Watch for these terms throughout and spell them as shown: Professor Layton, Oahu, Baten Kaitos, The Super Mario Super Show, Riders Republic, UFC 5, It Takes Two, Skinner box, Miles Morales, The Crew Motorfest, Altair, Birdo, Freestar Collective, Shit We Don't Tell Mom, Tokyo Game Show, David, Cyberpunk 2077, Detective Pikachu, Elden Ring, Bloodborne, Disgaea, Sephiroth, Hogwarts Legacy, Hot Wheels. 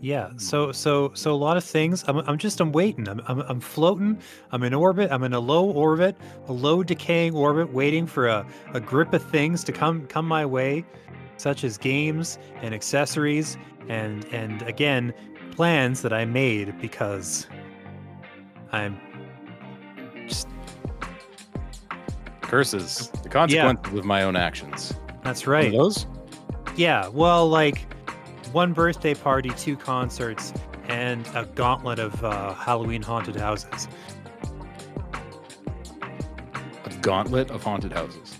Yeah, so a lot of things. I'm waiting. I'm floating. I'm in orbit. I'm in a low orbit, a low decaying orbit, waiting for a grip of things to come my way, such as games and accessories and again plans that I made because I'm just curses the consequences of my own actions. That's right. Those? Yeah. Well, like. 1 birthday party, 2 concerts, and a gauntlet of Halloween haunted houses. A gauntlet of haunted houses?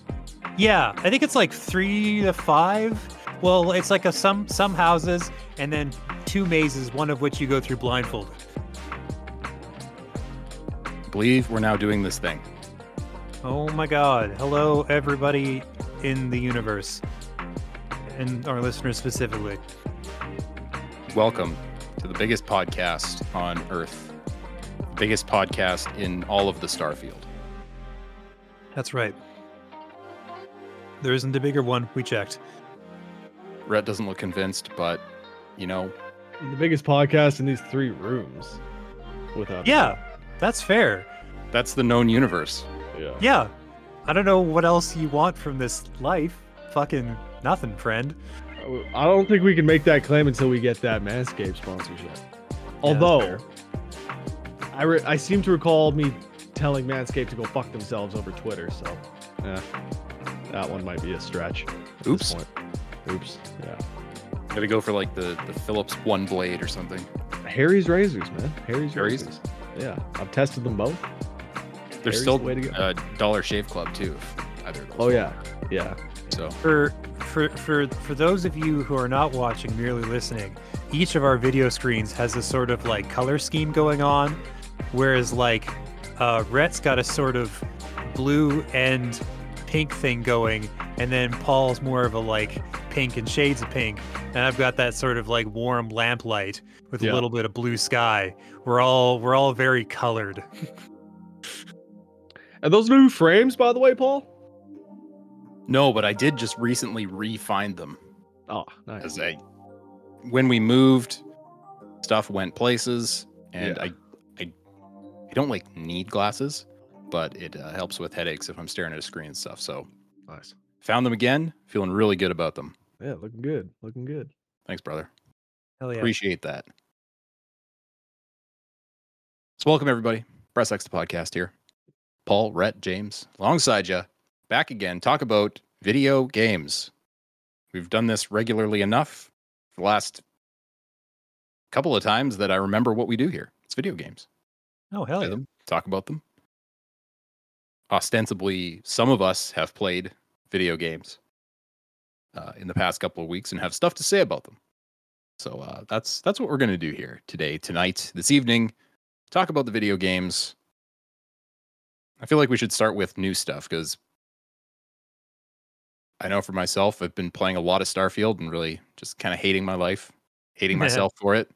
Yeah, I think it's like 3 to 5. Well, it's like some houses, and then 2 mazes, one of which you go through blindfolded. I believe we're now doing this thing. Oh my God. Hello, everybody in the universe, and our listeners specifically. Welcome to the biggest podcast on Earth, the biggest podcast in all of the Starfield. That's right. There isn't a bigger one. We checked. Rhett doesn't look convinced, but you know, the biggest podcast in these 3 rooms. Without that's fair. That's the known universe. Yeah. I don't know what else you want from this life. Fucking nothing, friend. I don't think we can make that claim until we get that Manscaped sponsorship. Although, I seem to recall me telling Manscaped to go fuck themselves over Twitter, so that one might be a stretch. Oops. Yeah. Gotta go for like the Phillips One Blade or something. Harry's razors, man. Harry's razors. Yeah, I've tested them both. There's still Dollar Shave Club too. Either of those. Oh yeah, yeah. So for those of you who are not watching, merely listening, each of our video screens has a sort of like color scheme going on, whereas like Rhett's got a sort of blue and pink thing going, and then Paul's more of a like pink and shades of pink, and I've got that sort of like warm lamplight with a little bit of blue sky. We're all very colored. And those new frames, by the way, Paul? No, but I did just recently re-find them. Oh, nice. As when we moved, stuff went places, and I don't like need glasses, but it helps with headaches if I'm staring at a screen and stuff. So nice. Found them again, feeling really good about them. Yeah, looking good. Thanks, brother. Hell yeah. Appreciate that. So welcome everybody. Press X the podcast here. Paul, Rhett, James, alongside you. Back again, talk about video games. We've done this regularly enough for the last couple of times that I remember what we do here. It's video games. Oh, hell yeah. Talk about them. Ostensibly, some of us have played video games in the past couple of weeks and have stuff to say about them. So that's what we're going to do here today, tonight, this evening. Talk about the video games. I feel like we should start with new stuff because I know for myself, I've been playing a lot of Starfield and really just kind of hating my life, hating myself for it.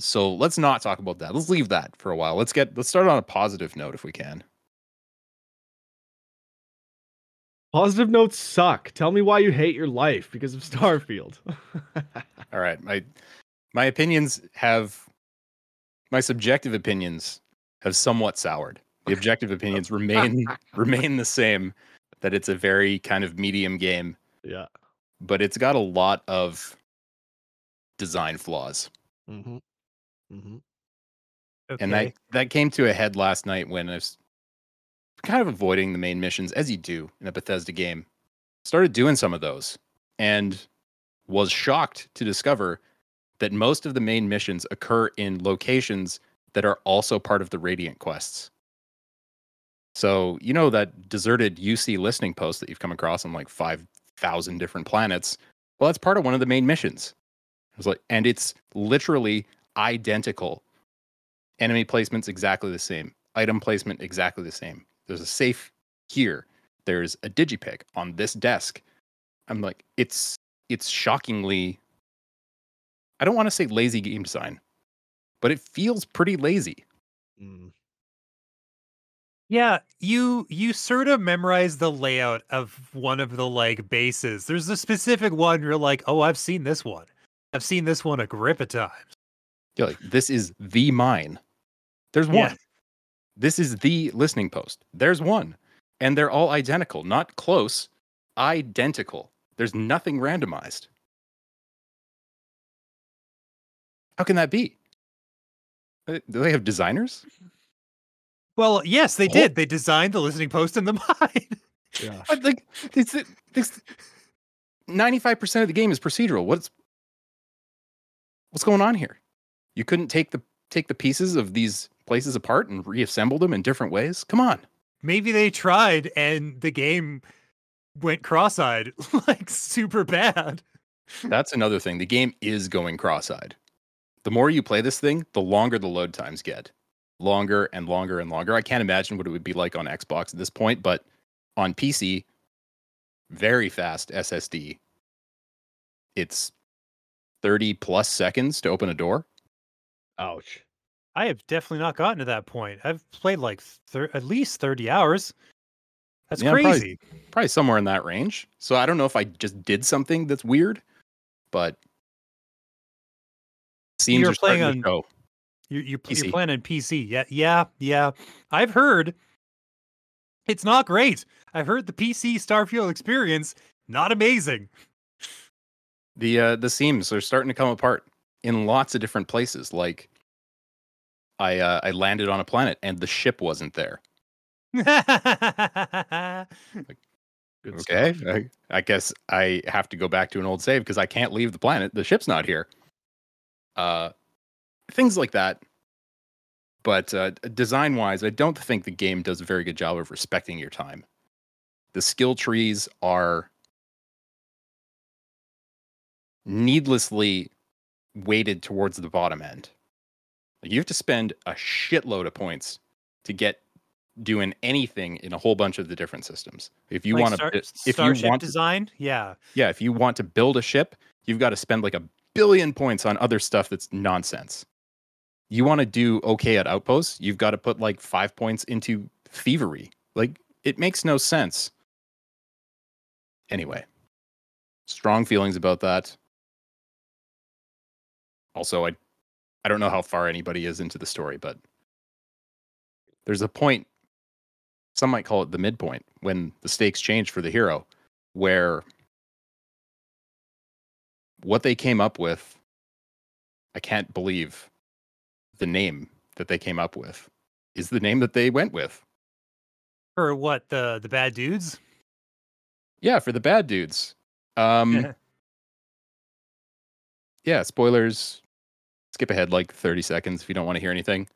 So let's not talk about that. Let's leave that for a while. Let's start on a positive note if we can. Positive notes suck. Tell me why you hate your life because of Starfield. All right. My opinions have, my subjective opinions have somewhat soured. The objective opinions remain the same. That it's a very kind of medium game. Yeah. But it's got a lot of design flaws. Mm-hmm. Mm-hmm. Okay. And that came to a head last night when I was kind of avoiding the main missions, as you do in a Bethesda game. Started doing some of those and was shocked to discover that most of the main missions occur in locations that are also part of the Radiant quests. So, you know, that deserted UC listening post that you've come across on like 5,000 different planets. Well, that's part of one of the main missions. I was like, and it's literally identical. Enemy placement's exactly the same. Item placement, exactly the same. There's a safe here. There's a digipick on this desk. I'm like, it's shockingly, I don't want to say lazy game design, but it feels pretty lazy. Mm. Yeah, you sort of memorize the layout of one of the like bases. There's a specific one you're like, oh, I've seen this one. I've seen this one a grip of times. You're like, this is the mine. There's one. Yeah. This is the listening post. There's one. And they're all identical, not close, identical. There's nothing randomized. How can that be? Do they have designers? Well, yes, they did. They designed the listening post and the mine. Yeah. Like, it's 95% of the game is procedural. What's going on here? You couldn't take the pieces of these places apart and reassemble them in different ways? Come on. Maybe they tried and the game went cross-eyed, like super bad. That's another thing. The game is going cross-eyed. The more you play this thing, the longer the load times get. Longer and longer and longer. I can't imagine what it would be like on Xbox at this point, but on PC, very fast SSD. It's 30 plus seconds to open a door. Ouch. I have definitely not gotten to that point. I've played like at least 30 hours. That's crazy. Probably somewhere in that range. So I don't know if I just did something that's weird, but seems you're playing on you're playing on PC. Yeah. I've heard it's not great. I've heard the PC Starfield experience not amazing. The seams are starting to come apart in lots of different places. Like I landed on a planet and the ship wasn't there. Like, okay, I guess I have to go back to an old save because I can't leave the planet. The ship's not here. Things like that. But design-wise, I don't think the game does a very good job of respecting your time. The skill trees are needlessly weighted towards the bottom end. Like, you have to spend a shitload of points to get doing anything in a whole bunch of the different systems. If you want to, if you want to build a ship, you've got to spend like a billion points on other stuff that's nonsense. You want to do okay at outposts, you've got to put like 5 points into thievery. Like, it makes no sense. Anyway, strong feelings about that. Also, I don't know how far anybody is into the story, but there's a point, some might call it the midpoint, when the stakes change for the hero, where what they came up with, I can't believe the name that they came up with is the name that they went with. For what, the bad dudes? Yeah, for the bad dudes. Yeah, spoilers. Skip ahead like 30 seconds if you don't want to hear anything.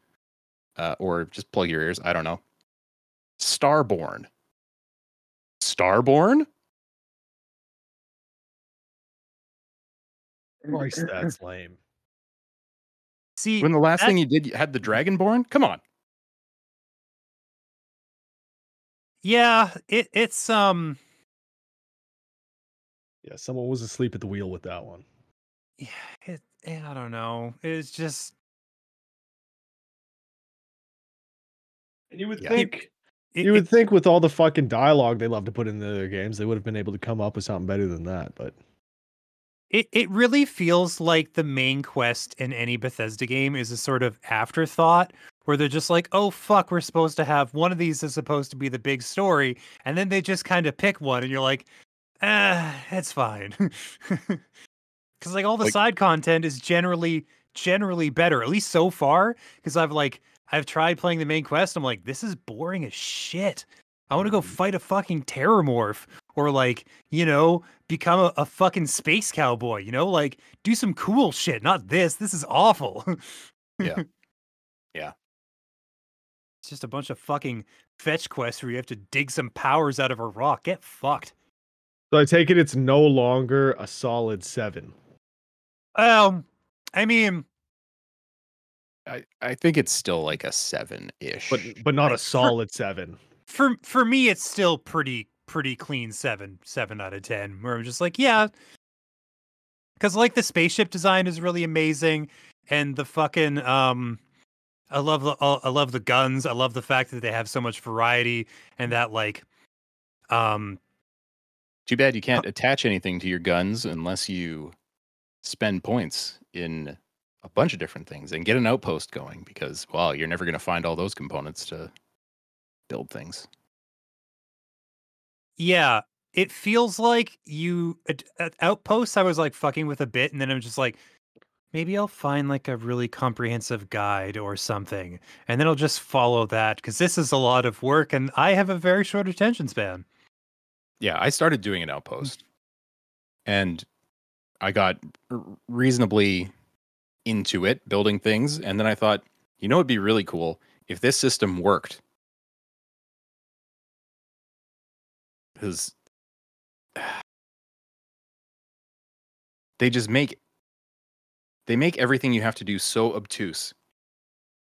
Or just plug your ears. I don't know. Starborn. Starborn? Of course, that's lame. See, when the last thing you did, you had the Dragonborn? Come on. Yeah, it's. Yeah, someone was asleep at the wheel with that one. Yeah, I don't know. It's just. And you would think. You would think with all the fucking dialogue they love to put into their games, they would have been able to come up with something better than that, but. It really feels like the main quest in any Bethesda game is a sort of afterthought where they're just like, oh, fuck, we're supposed to have one of these is supposed to be the big story. And then they just kind of pick one and you're like, that's fine. Because like all the side content is generally better, at least so far, because I've tried playing the main quest. I'm like, this is boring as shit. I want to go fight a fucking Terramorph. Or like, you know, become a fucking space cowboy, you know, like do some cool shit. Not this. This is awful. Yeah. Yeah. It's just a bunch of fucking fetch quests where you have to dig some powers out of a rock. Get fucked. So I take it it's no longer a solid 7. I mean. I think it's still like a 7-ish. But not a solid 7. For me, it's still pretty clean 7 out of 10, where I'm just like, yeah, because like the spaceship design is really amazing, and the fucking I love the guns. I love the fact that they have so much variety and that like, too bad you can't attach anything to your guns unless you spend points in a bunch of different things and get an outpost going, because, well, you're never going to find all those components to build things. Yeah, it feels like you at outposts, I was like fucking with a bit, and then I'm just like, maybe I'll find like a really comprehensive guide or something, and then I'll just follow that, because this is a lot of work and I have a very short attention span. Yeah, I started doing an outpost and I got reasonably into it, building things. And then I thought, you know, it'd be really cool if this system worked. Because they just make everything you have to do so obtuse.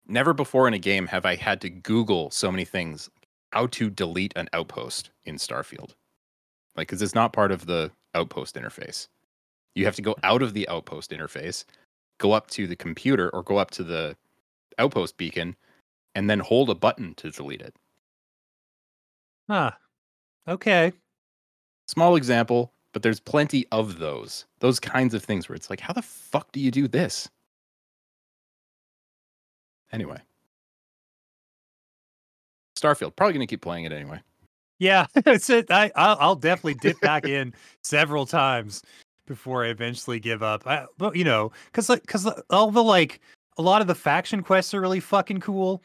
Never before in a game have I had to Google so many things. How to delete an outpost in Starfield. Like, because it's not part of the outpost interface. You have to go out of the outpost interface, go up to the computer or go up to the outpost beacon, and then hold a button to delete it. Huh. Okay. Small example, but there's plenty of those kinds of things where it's like, how the fuck do you do this? Anyway. Starfield, probably going to keep playing it anyway. Yeah, that's it. I'll definitely dip back in several times before I eventually give up. But you know, because all the like a lot of the faction quests are really fucking cool.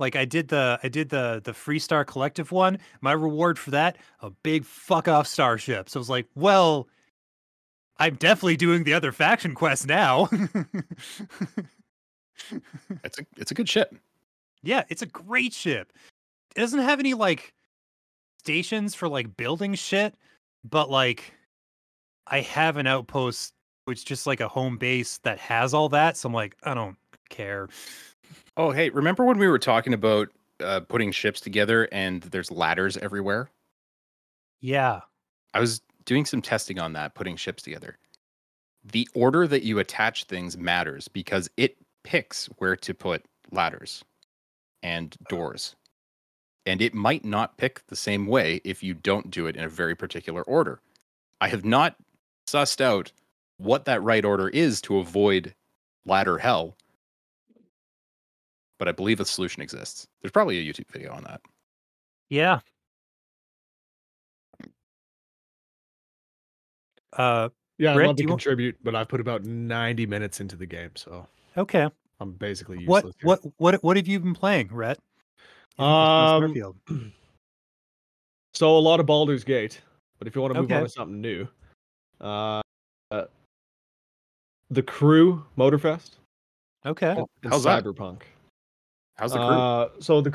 Like I did the Freestar Collective one. My reward for that, a big fuck off starship. So I was like, well, I'm definitely doing the other faction quest now. It's a good ship. Yeah, it's a great ship. It doesn't have any like stations for like building shit, but like I have an outpost which just like a home base that has all that, so I'm like, I don't care. Oh, hey, remember when we were talking about putting ships together and there's ladders everywhere? Yeah. I was doing some testing on that, putting ships together. The order that you attach things matters because it picks where to put ladders and doors. And it might not pick the same way if you don't do it in a very particular order. I have not sussed out what that right order is to avoid ladder hell, but I believe a solution exists. There's probably a YouTube video on that. Yeah. Yeah, I'd love to contribute, but I've put about 90 minutes into the game, so okay, I'm basically useless. What have you been playing, Rhett? So a lot of Baldur's Gate, but if you want to move on to something new, The Crew Motorfest. Okay. How's Cyberpunk? That? How's The Crew? So The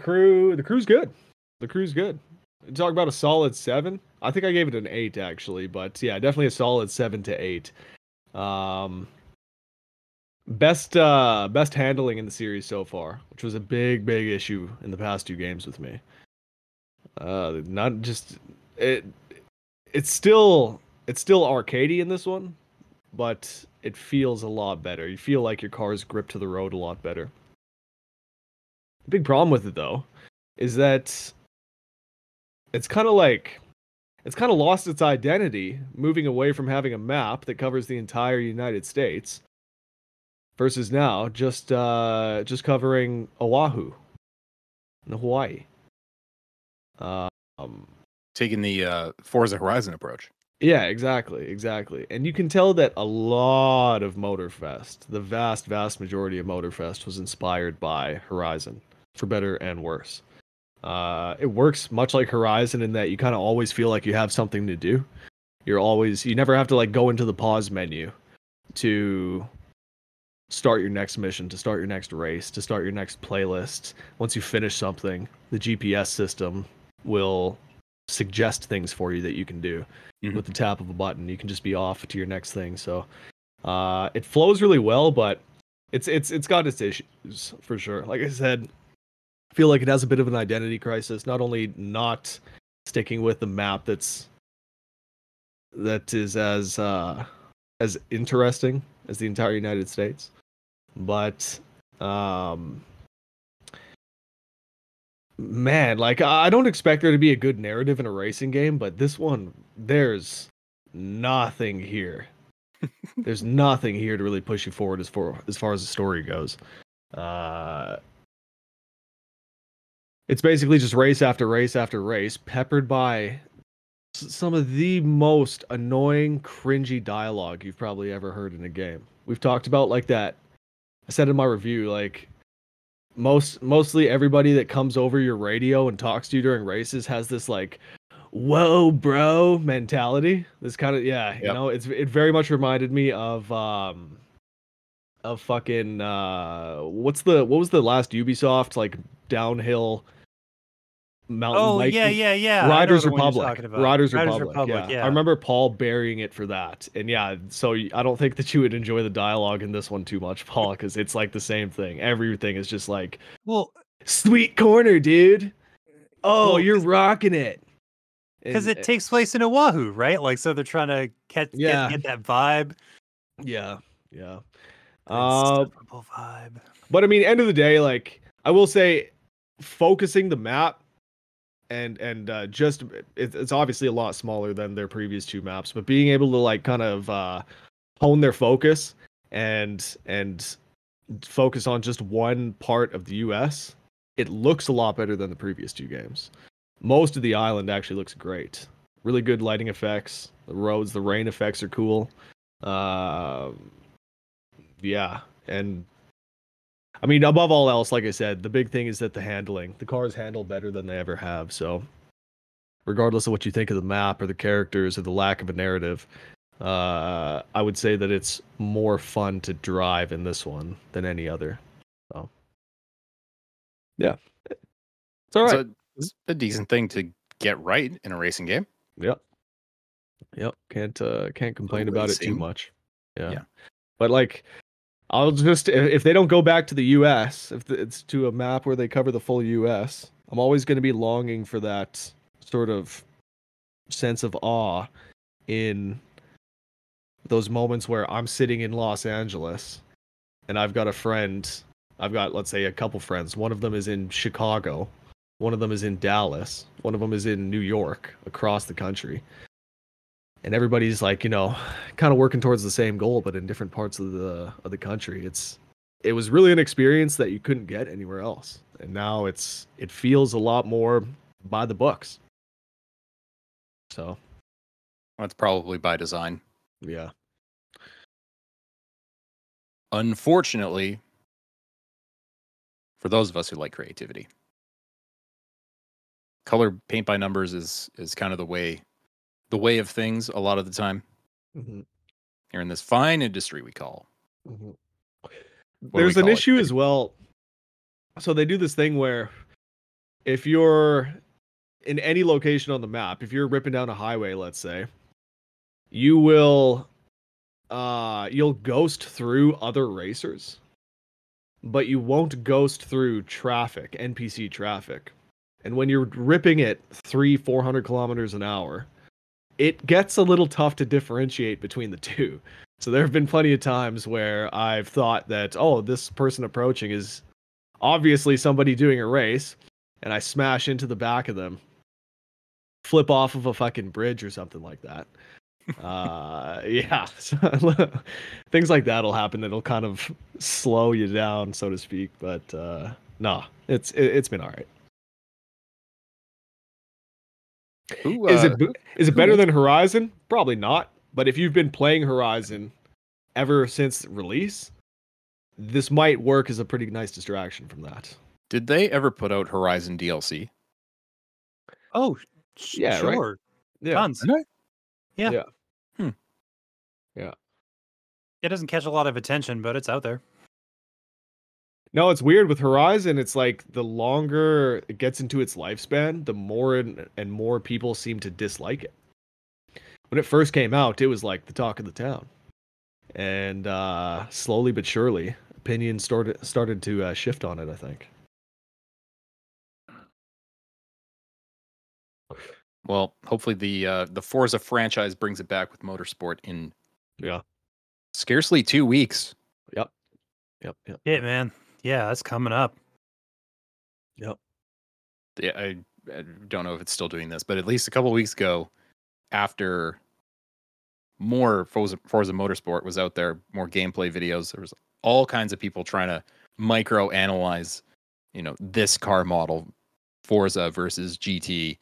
Crew's good. The Crew's good. You talk about a solid 7. I think I gave it an 8 actually, but yeah, definitely a solid 7 to 8. Best handling in the series so far, which was a big issue in the past two games with me. Not just it's still arcadey in this one, but it feels a lot better. You feel like your car's gripped to the road a lot better. The big problem with it though is that it's kind of lost its identity, moving away from having a map that covers the entire United States. Versus now, just covering Oahu and Hawaii. Taking the Forza Horizon approach. Yeah, exactly. And you can tell that a lot of Motorfest, the vast majority of Motorfest, was inspired by Horizon, for better and worse. It works much like Horizon in that you kind of always feel like you have something to do. You never have to like go into the pause menu to start your next mission, to start your next race, to start your next playlist. Once you finish something, the GPS system will suggest things for you that you can do. Mm-hmm. With the tap of a button, you can just be off to your next thing. So it flows really well, but it's got its issues for sure. Like I said, I feel like it has a bit of an identity crisis, not only not sticking with the map that is as interesting as the entire United States, but man, like, I don't expect there to be a good narrative in a racing game, but this one, there's nothing here. There's nothing here to really push you forward as far as the story goes. It's basically just race after race after race, peppered by some of the most annoying, cringy dialogue you've probably ever heard in a game. We've talked about, like, that. I said in my review, like, mostly everybody that comes over your radio and talks to you during races has this, like, whoa, bro mentality. This kind of, yeah, you know, it very much reminded me of fucking, what was the last Ubisoft, like, downhill mountain bike? Yeah. Riders Republic. Yeah. I remember Paul burying it for that. And yeah, so I don't think that you would enjoy the dialogue in this one too much, Paul, because it's like the same thing. Everything is just like, well, sweet corner, dude. Oh, well, you're rocking it. Because it takes place in Oahu, right? Like, so they're trying to get that vibe. Yeah. Vibe. But I mean, end of the day, like, I will say, focusing the map and just it's obviously a lot smaller than their previous two maps, but being able to, like, kind of hone their focus and focus on just one part of the US, it looks a lot better than the previous two games. Most of the island actually looks great. Really good lighting effects, the roads, the rain effects are cool. Yeah, and I mean, above all else, like I said, the big thing is that the cars handle better than they ever have. So regardless of what you think of the map or the characters or the lack of a narrative, I would say that it's more fun to drive in this one than any other. So yeah, it's all right. So it's a decent thing to get right in a racing game. Yep. Can't complain about it too much. Yeah. But, like, I'll just, if they don't go back to the U.S., if it's to a map where they cover the full U.S., I'm always going to be longing for that sort of sense of awe in those moments where I'm sitting in Los Angeles and I've got a friend. I've got, let's say, a couple friends. One of them is in Chicago. One of them is in Dallas. One of them is in New York, across the country. And everybody's, like, you know, kind of working towards the same goal, but in different parts of the country. It was really an experience that you couldn't get anywhere else. And now it feels a lot more by the books. So that's probably by design. Yeah. Unfortunately, for those of us who like creativity, color paint by numbers is kind of the way of things a lot of the time. Mm-hmm. Here in this fine industry we call. Mm-hmm. There's an issue as well. So they do this thing where if you're in any location on the map, if you're ripping down a highway, let's say, you will you'll ghost through other racers, but you won't ghost through traffic, NPC traffic. And when you're ripping it 300-400 kilometers an hour, it gets a little tough to differentiate between the two. So there have been plenty of times where I've thought that, oh, this person approaching is obviously somebody doing a race, and I smash into the back of them, flip off of a fucking bridge or something like that. Yeah. Things like that will happen. That'll kind of slow you down, so to speak. But no, it's been all right. Who, is it better than Horizon? Probably not. But if you've been playing Horizon ever since release, this might work as a pretty nice distraction from that. Did they ever put out Horizon DLC? Oh, yeah, sure. Right? Yeah. Tons. Yeah. Yeah. It doesn't catch a lot of attention, but it's out there. No, it's weird with Horizon. It's like the longer it gets into its lifespan, the more and more people seem to dislike it. When it first came out, it was like the talk of the town. And slowly but surely, opinions started to shift on it, I think. Well, hopefully the Forza franchise brings it back with Motorsport in scarcely 2 weeks. Yep. Yeah, man. Yeah, that's coming up. Yep. I don't know if it's still doing this, but at least a couple of weeks ago, after more Forza Motorsport was out there, more gameplay videos, there was all kinds of people trying to micro analyze, you know, this car model, Forza versus GT,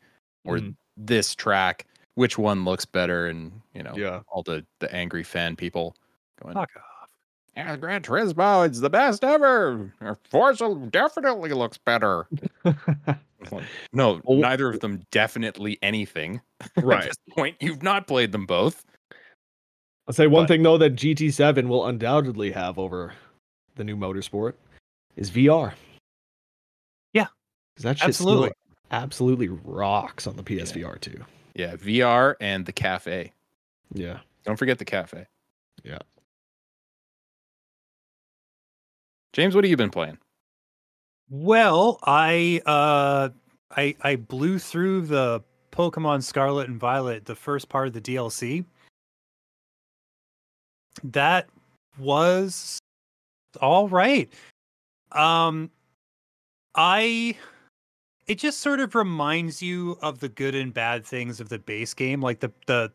or this track, which one looks better, and, you know, all the angry fan people going, fuck off. Yeah, Gran Turismo, it's the best ever. Forza definitely looks better. No, neither of them definitely anything. Right. At this point, you've not played them both. I'll say one thing, though, that GT7 will undoubtedly have over the new Motorsport is VR. Yeah. Because that shit absolutely absolutely rocks on the PSVR, too. Yeah, VR and the cafe. Yeah. Don't forget the cafe. Yeah. James, what have you been playing? Well, I blew through the Pokemon Scarlet and Violet, the first part of the DLC. That was all right. It just sort of reminds you of the good and bad things of the base game. Like the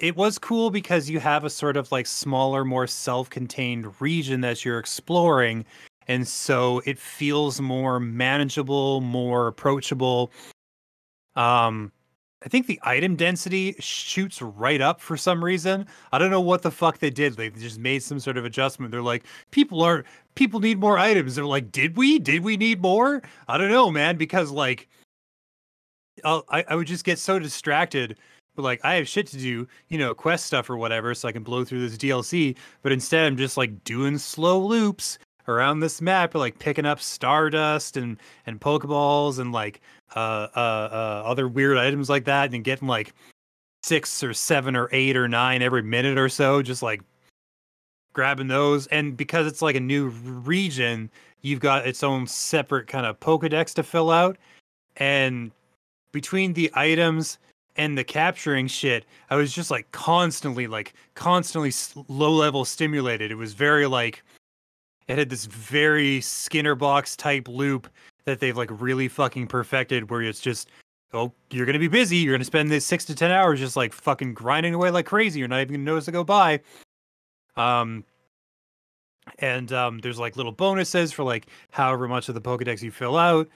it was cool because you have a sort of like smaller, more self-contained region that you're exploring. And so it feels more manageable, more approachable. I think the item density shoots right up for some reason. I don't know what the fuck they did. They just made some sort of adjustment. They're like, people need more items. They're like, did we need more? I don't know, man. Because like, I would just get so distracted. But like, I have shit to do, you know, quest stuff or whatever, so I can blow through this DLC. But instead, I'm just like doing slow loops around this map, like picking up Stardust and Pokeballs and like other weird items like that, and getting like 6 or 7 or 8 or 9 every minute or so, just like grabbing those. And because it's like a new region, you've got its own separate kind of Pokedex to fill out. And between the items and the capturing shit, I was just like constantly low level stimulated. It was very like, it had this very Skinner box type loop that they've like really fucking perfected, where it's just, oh, you're going to be busy. You're going to spend this 6 to 10 hours just like fucking grinding away like crazy. You're not even going to notice it go by. And there's like little bonuses for like however much of the Pokedex you fill out,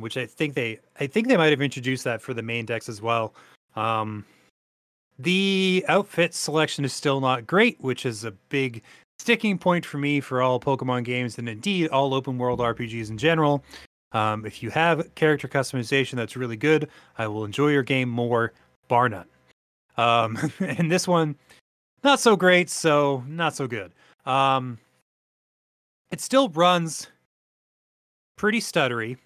which I think they might have introduced that for the main decks as well. The outfit selection is still not great, which is a big sticking point for me for all Pokemon games, and indeed all open world RPGs in general. If you have character customization that's really good, I will enjoy your game more, bar none. And this one, not so great, so not so good. It still runs pretty stuttery.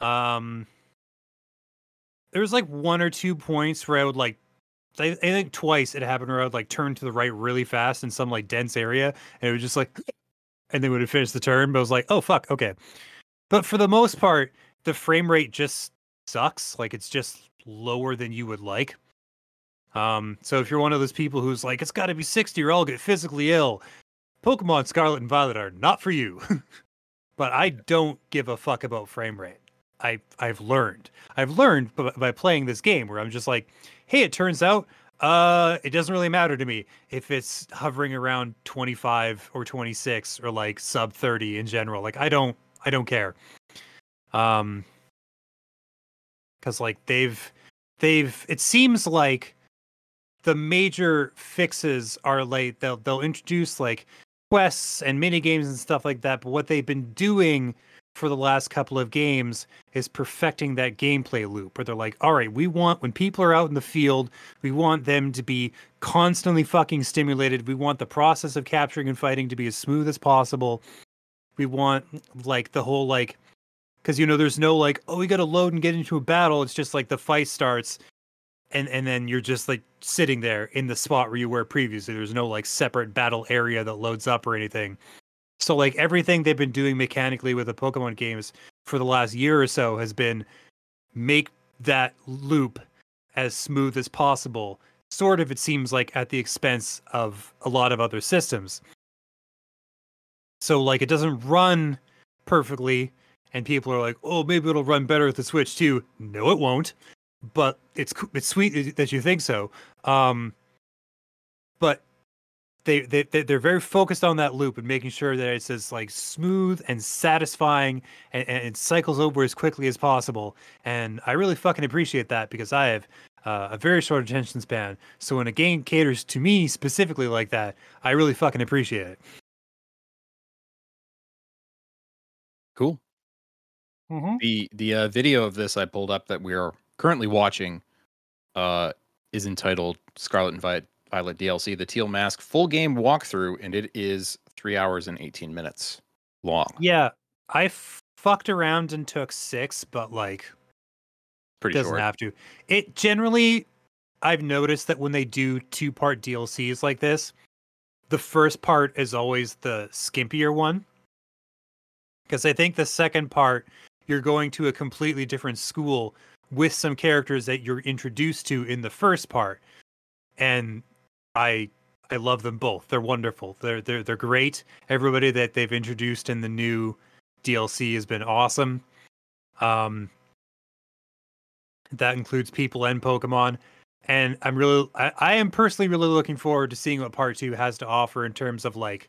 There was like 1 or 2 points where I think twice it happened where I would like turn to the right really fast in some like dense area, and it was just like, and they would have finished the turn, but I was like, oh fuck, okay. But for the most part, the frame rate just sucks. Like, it's just lower than you would like. So if you're one of those people who's like, it's got to be 60 or I'll get physically ill, Pokemon Scarlet and Violet are not for you. But I don't give a fuck about frame rate. I've learned by playing this game, where I'm just like, hey, it turns out it doesn't really matter to me if it's hovering around 25 or 26 or like sub 30 in general. Like, I don't care. 'Cause like they've it seems like the major fixes are like they'll introduce like quests and mini games and stuff like that, but what they've been doing for the last couple of games is perfecting that gameplay loop, where they're like, all right, we want, when people are out in the field, we want them to be constantly fucking stimulated. We want the process of capturing and fighting to be as smooth as possible. We want like the whole like, because, you know, there's no like, oh, we got to load and get into a battle. It's just like the fight starts, and then you're just like sitting there in the spot where you were previously. There's no like separate battle area that loads up or anything. So like everything they've been doing mechanically with the Pokemon games for the last year or so has been make that loop as smooth as possible, sort of, it seems like, at the expense of a lot of other systems. So like, it doesn't run perfectly. and people are like, oh, maybe it'll run better at the Switch too. No, it won't. But it's sweet that you think so. But they're very focused on that loop and making sure that it's as like smooth and satisfying, and it cycles over as quickly as possible. And I really fucking appreciate that, because I have a very short attention span. So when a game caters to me specifically like that, I really fucking appreciate it. Cool. Mm-hmm. The video of this I pulled up that we are currently watching is entitled Scarlet and Violet DLC, The Teal Mask Full Game Walkthrough, and it is 3 hours and 18 minutes long. Yeah, I fucked around and took 6, but like, pretty doesn't short. Have to. It generally, I've noticed that when they do 2-part DLCs like this, the first part is always the skimpier one. Because I think the second part, you're going to a completely different school with some characters that you're introduced to in the first part. And I love them both. They're wonderful. They're great. Everybody that they've introduced in the new DLC has been awesome. That includes people and Pokemon. And I am personally really looking forward to seeing what part 2 has to offer in terms of like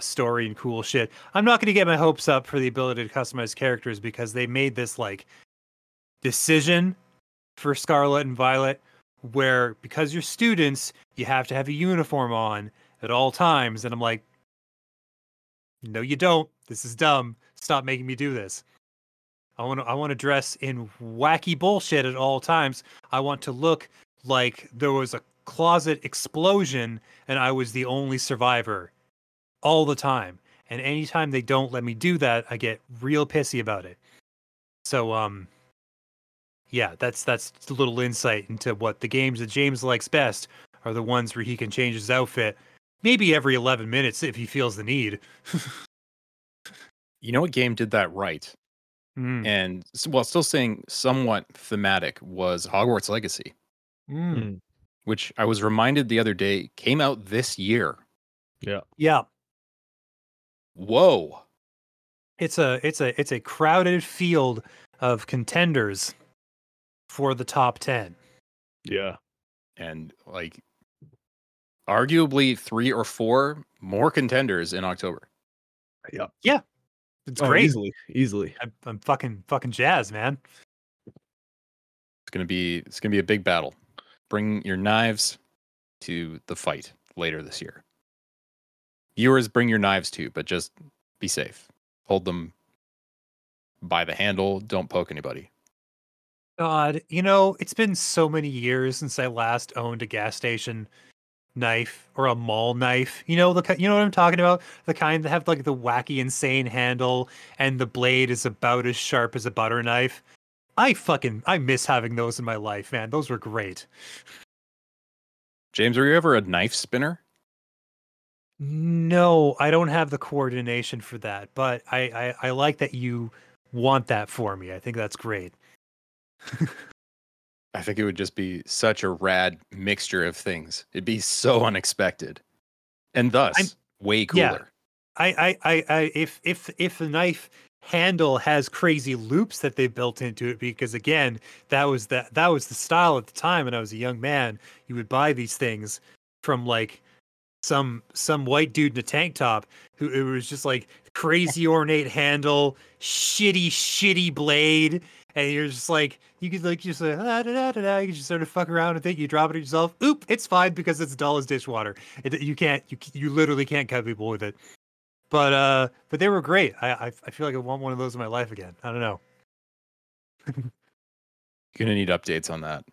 story and cool shit. I'm not going to get my hopes up for the ability to customize characters, because they made this like decision for Scarlet and Violet where, because you're students, you have to have a uniform on at all times. And I'm like, no, you don't. This is dumb. Stop making me do this. I want to dress in wacky bullshit at all times. I want to look like there was a closet explosion and I was the only survivor all the time. And anytime they don't let me do that, I get real pissy about it. So, yeah, that's a little insight into what the games that James likes best are, the ones where he can change his outfit maybe every 11 minutes if he feels the need. You know what game did that right? Mm. And while still staying somewhat thematic, was Hogwarts Legacy, which I was reminded the other day came out this year. Yeah. Yeah. Whoa. It's a crowded field of contenders for the top 10. Yeah. And like arguably 3 or 4 more contenders in October. Yeah. Yeah. It's great. Easily. I'm fucking jazzed, man. It's going to be a big battle. Bring your knives to the fight later this year. Viewers, bring your knives too, but just be safe. Hold them by the handle. Don't poke anybody. God, you know, it's been so many years since I last owned a gas station knife or a mall knife. You know what I'm talking about? The kind that have like the wacky, insane handle and the blade is about as sharp as a butter knife. I miss having those in my life, man. Those were great. James, were you ever a knife spinner? No, I don't have the coordination for that, but I like that you want that for me. I think that's great. I think it would just be such a rad mixture of things. It'd be so unexpected, and thus way cooler. Yeah, if the knife handle has crazy loops that they built into it, because again, that was the style at the time when I was a young man. You would buy these things from like some white dude in a tank top who, it was just like crazy ornate handle, shitty blade. And you're just like, you could like just like, da, da, da, da. You just sort of fuck around with it. You drop it yourself. Oop, it's fine because it's dull as dishwater. You literally can't cut people with it. But they were great. I feel like I want one of those in my life again. I don't know. You're gonna need updates on that.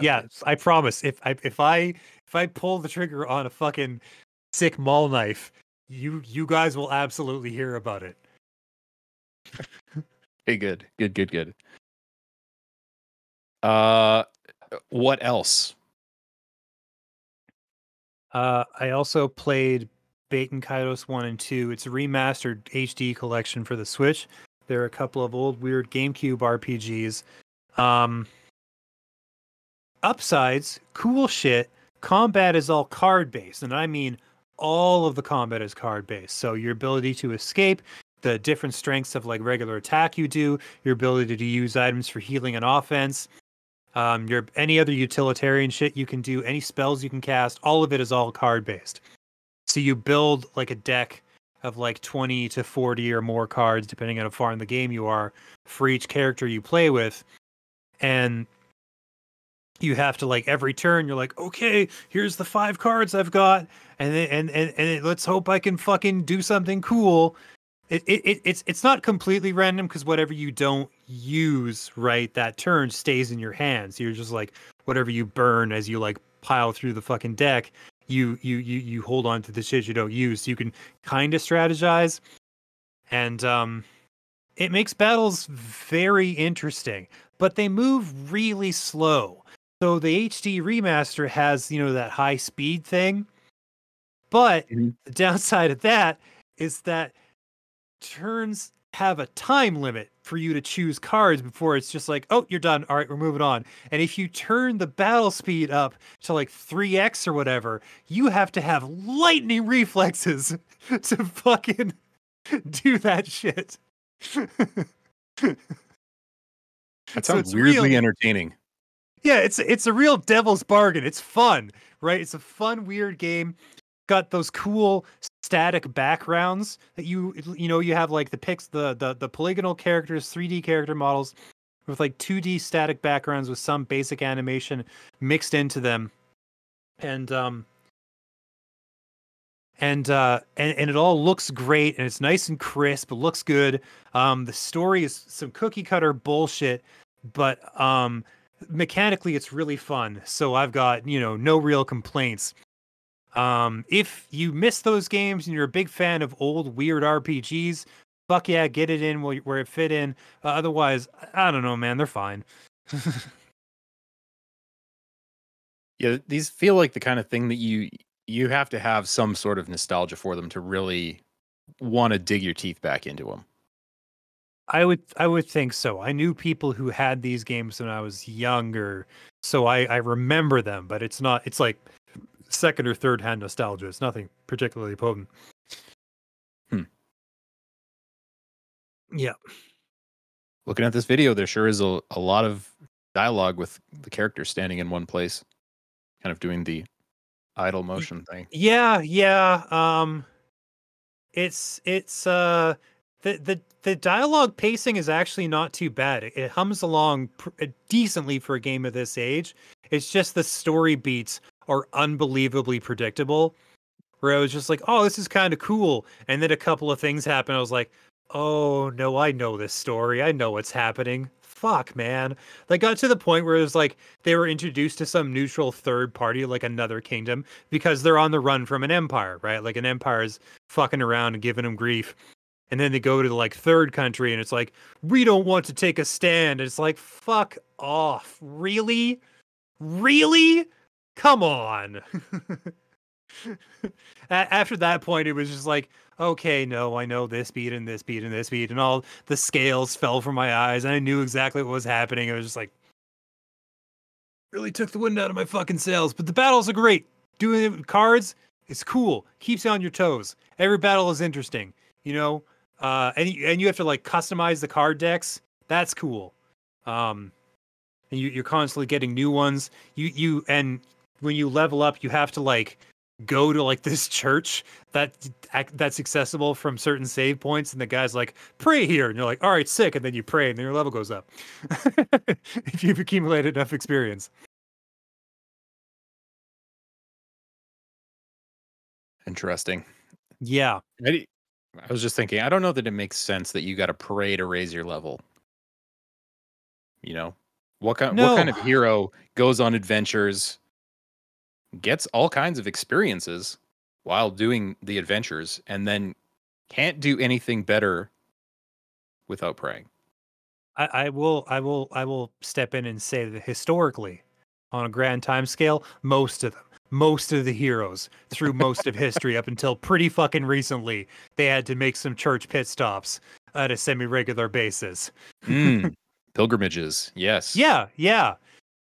Yeah, I promise. If I pull the trigger on a fucking sick mall knife, you guys will absolutely hear about it. Hey, good. What else? I also played Baten Kaitos 1 and 2. It's a remastered HD collection for the Switch. There are a couple of old weird GameCube RPGs. Upsides, cool shit. Combat is all card-based, and I mean all of the combat is card-based. So your ability to escape, the different strengths of like regular attack you do, your ability to use items for healing and offense, your any other utilitarian shit you can do, any spells you can cast, all of it is all card based. So you build like a deck of like 20 to 40 or more cards, depending on how far in the game you are, for each character you play with. And you have to, like, every turn, you're like, okay, here's the 5 cards I've got, and then, and let's hope I can fucking do something cool. It's not completely random, because whatever you don't use, right, that turn stays in your hands. So you're just like, whatever you burn as you, like, pile through the fucking deck, you hold on to the shit you don't use. So you can kind of strategize, and it makes battles very interesting, but they move really slow. So the HD remaster has, you know, that high speed thing. But the downside of that is that turns have a time limit for you to choose cards before it's just like, oh, you're done. All right, we're moving on. And if you turn the battle speed up to like 3x or whatever, you have to have lightning reflexes to fucking do that shit. That sounds weirdly entertaining. Yeah, it's a real devil's bargain. It's fun, right? It's a fun, weird game. Got those cool static backgrounds that you know, you have like the polygonal characters, 3D character models with like 2D static backgrounds with some basic animation mixed into them. And it all looks great, and it's nice and crisp. It looks good. The story is some cookie cutter bullshit, but mechanically it's really fun. So I've got, you know, no real complaints. If you miss those games and you're a big fan of old weird RPGs, fuck yeah, get it in where it fit in. Otherwise, I don't know, man, they're fine. Yeah, these feel like the kind of thing that you have to have some sort of nostalgia for them to really want to dig your teeth back into them. I would think so. I knew people who had these games when I was younger, so I remember them, but it's like second or third hand nostalgia. It's nothing particularly potent. Yeah. Looking at this video, there sure is a lot of dialogue with the characters standing in one place, kind of doing the idle motion thing. Yeah. It's the dialogue pacing is actually not too bad. It hums along decently for a game of this age. It's just the story beats are unbelievably predictable, where I was just like, oh, this is kind of cool, and then a couple of things happen, I was like, oh no, I know this story, I know what's happening. Fuck, man. They got to the point where it was like they were introduced to some neutral third party, like another kingdom, because they're on the run from an empire, right? Like an empire is fucking around and giving them grief. And then they go to like third country and it's like, we don't want to take a stand. And it's like, fuck off. Really? Really? Come on. After that point, it was just like, okay, no, I know this beat and this beat and this beat, and all the scales fell from my eyes, and I knew exactly what was happening. It was just like, really took the wind out of my fucking sails. But the battles are great. Doing it with cards, it's cool. Keeps you on your toes. Every battle is interesting, you know. And you have to like customize the card decks. That's cool. And you're constantly getting new ones. You and when you level up, you have to like go to like this church that's accessible from certain save points, and the guy's like, pray here, and you're like, all right, sick, and then you pray and then your level goes up if you've accumulated enough experience. Interesting. Yeah, I was just thinking, I don't know that it makes sense that you got to pray to raise your level, you know. What kind of hero goes on adventures, gets all kinds of experiences while doing the adventures, and then can't do anything better without praying? I will step in and say that historically, on a grand time scale, most of the heroes through most of history up until pretty fucking recently, they had to make some church pit stops at a semi-regular basis. Pilgrimages. Yes. Yeah.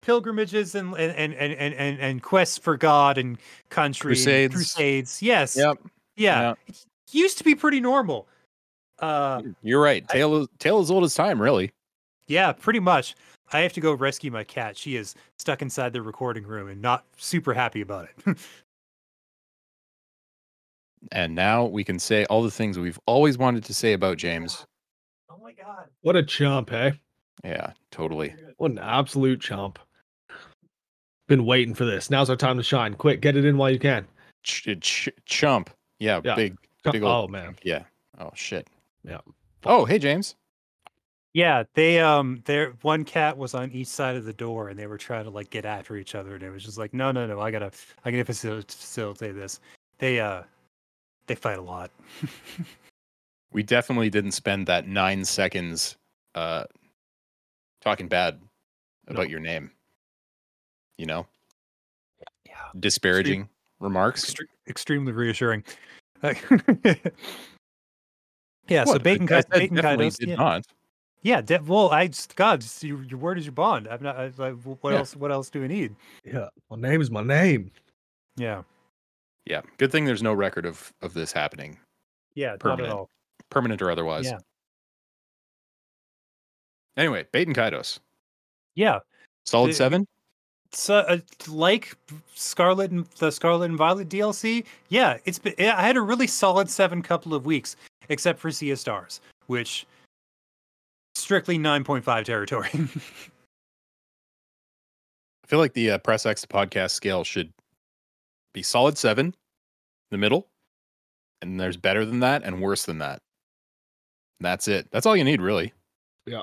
Pilgrimages and quests for God and country. Crusades. Yes. Yep. Yeah. It used to be pretty normal. You're right. Tale as old as time, really. Yeah, pretty much. I have to go rescue my cat. She is stuck inside the recording room and not super happy about it. And now we can say all the things we've always wanted to say about James. Oh my God. What a chump, eh? Yeah, totally. What an absolute chump. Been waiting for this. Now's our time to shine. Quick, get it in while you can. Chump. Yeah, yeah. Big old. Oh, man. Yeah. Oh, shit. Yeah. Oh, hey, James. Yeah, they their one cat was on each side of the door, and they were trying to like get after each other, and it was just like, no, I gotta facilitate this. They fight a lot. We definitely didn't spend that 9 seconds talking bad about your name. You know, disparaging remarks. Extremely reassuring. Yeah, so Baten Kaitos did not. Yeah, well, God, your word is your bond. I'm not. What else? What else do we need? Yeah, my name is my name. Yeah, yeah. Good thing there's no record of this happening. Yeah, permanent, not at all. Permanent or otherwise. Yeah. Anyway, Baten Kaitos. Yeah. Solid 7. So, like the Scarlet and Violet DLC. Yeah, I had a really solid 7 couple of weeks, except for Sea of Stars, which. Strictly 9.5 territory. I feel like the Press X podcast scale should be solid 7 in the middle, and there's better than that and worse than that. That's it. That's all you need, really. Yeah.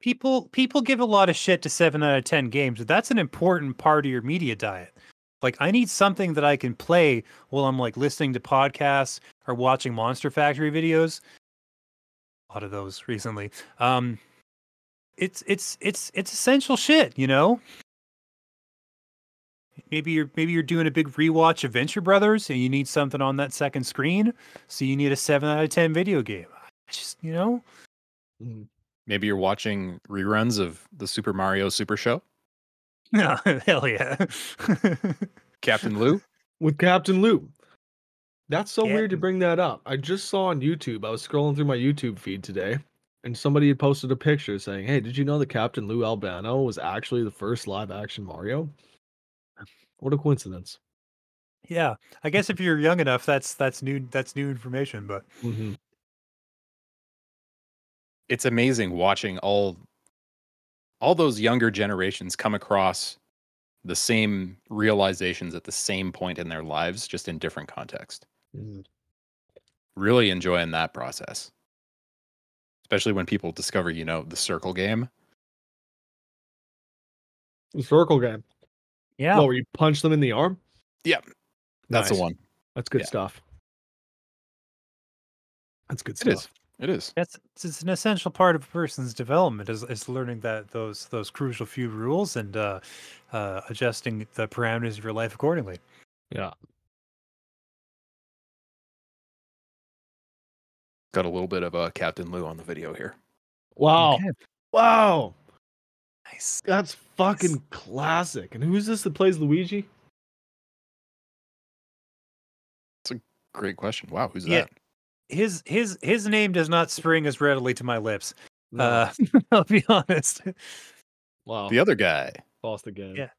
People give a lot of shit to 7 out of 10 games, but that's an important part of your media diet. Like, I need something that I can play while I'm, like, listening to podcasts or watching Monster Factory videos. A lot of those recently. It's essential shit, you know. Maybe you're doing a big rewatch of Venture Brothers, and you need something on that second screen, so you need a 7 out of 10 video game. Just, you know. Maybe you're watching reruns of the Super Mario Super Show. No, hell yeah. Captain Lou. That's so weird to bring that up. I just saw on YouTube, I was scrolling through my YouTube feed today, and somebody had posted a picture saying, hey, did you know that Captain Lou Albano was actually the first live-action Mario? What a coincidence. Yeah, I guess if you're young enough, that's new information, but... Mm-hmm. It's amazing watching all those younger generations come across the same realizations at the same point in their lives, just in different context. Mm-hmm. Really enjoying that process, especially when people discover, you know, the circle game. Yeah. Well, where you punch them in the arm. Yeah, that's nice. The one. That's good stuff. That's good stuff. It is. It's an essential part of a person's development is learning that those crucial few rules and adjusting the parameters of your life accordingly. Yeah. Got a little bit of Captain Lou on the video here. Wow. Okay. Wow. Nice. That's fucking classic. And who's this that plays Luigi? That's a great question. Wow, who's that? His name does not spring as readily to my lips. No. I'll be honest. Wow. The other guy. Lost again. Yeah.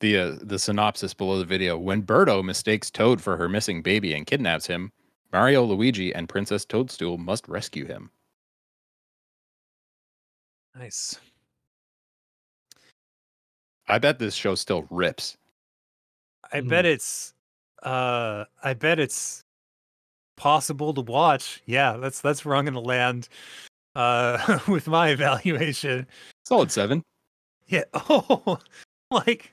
The synopsis below the video. When Birdo mistakes Toad for her missing baby and kidnaps him, Mario, Luigi, and Princess Toadstool must rescue him. Nice. I bet this show still rips. I bet it's possible to watch. Yeah, that's where I'm gonna land with my evaluation. Solid 7. Yeah. Oh, like.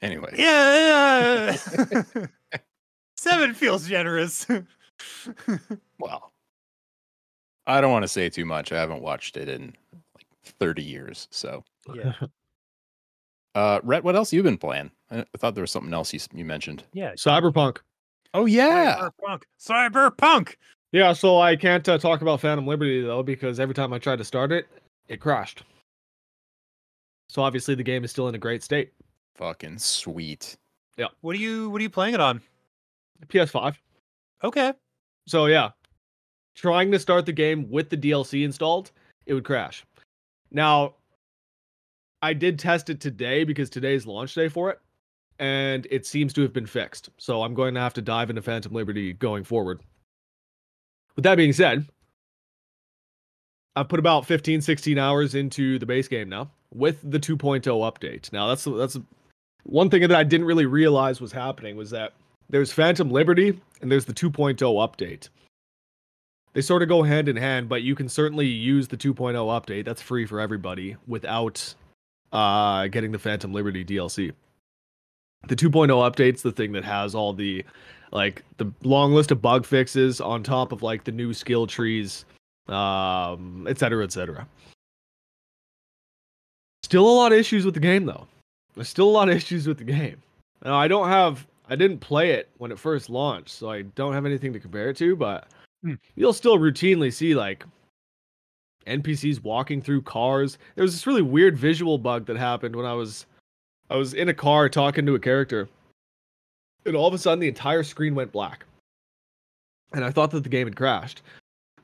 Anyway. Yeah. 7 feels generous. Well, I don't want to say too much. I haven't watched it in like 30 years, so. Yeah. Rhett, what else you been playing? I thought there was something else you mentioned. Yeah. Cyberpunk. Oh, yeah. Cyberpunk. Yeah, so I can't talk about Phantom Liberty, though, because every time I tried to start it, it crashed. So obviously the game is still in a great state. Fucking sweet. Yeah. What are you playing it on? PS5. Okay. So yeah, trying to start the game with the DLC installed, it would crash. Now, I did test it today because today's launch day for it, and it seems to have been fixed. So I'm going to have to dive into Phantom Liberty going forward. With that being said, I've put about 15, 16 hours into the base game now with the 2.0 update. Now, that's one thing that I didn't really realize was happening, was that there's Phantom Liberty and there's the 2.0 update. They sort of go hand in hand, but you can certainly use the 2.0 update. That's free for everybody without getting the Phantom Liberty DLC. The 2.0 update's the thing that has all the, like, the long list of bug fixes on top of, like, the new skill trees, et cetera, et cetera. Still a lot of issues with the game, though. There's still a lot of issues with the game. Now, I didn't play it when it first launched, so I don't have anything to compare it to, but you'll still routinely see, like, NPCs walking through cars. There was this really weird visual bug that happened when I was in a car talking to a character, and all of a sudden the entire screen went black. And I thought that the game had crashed.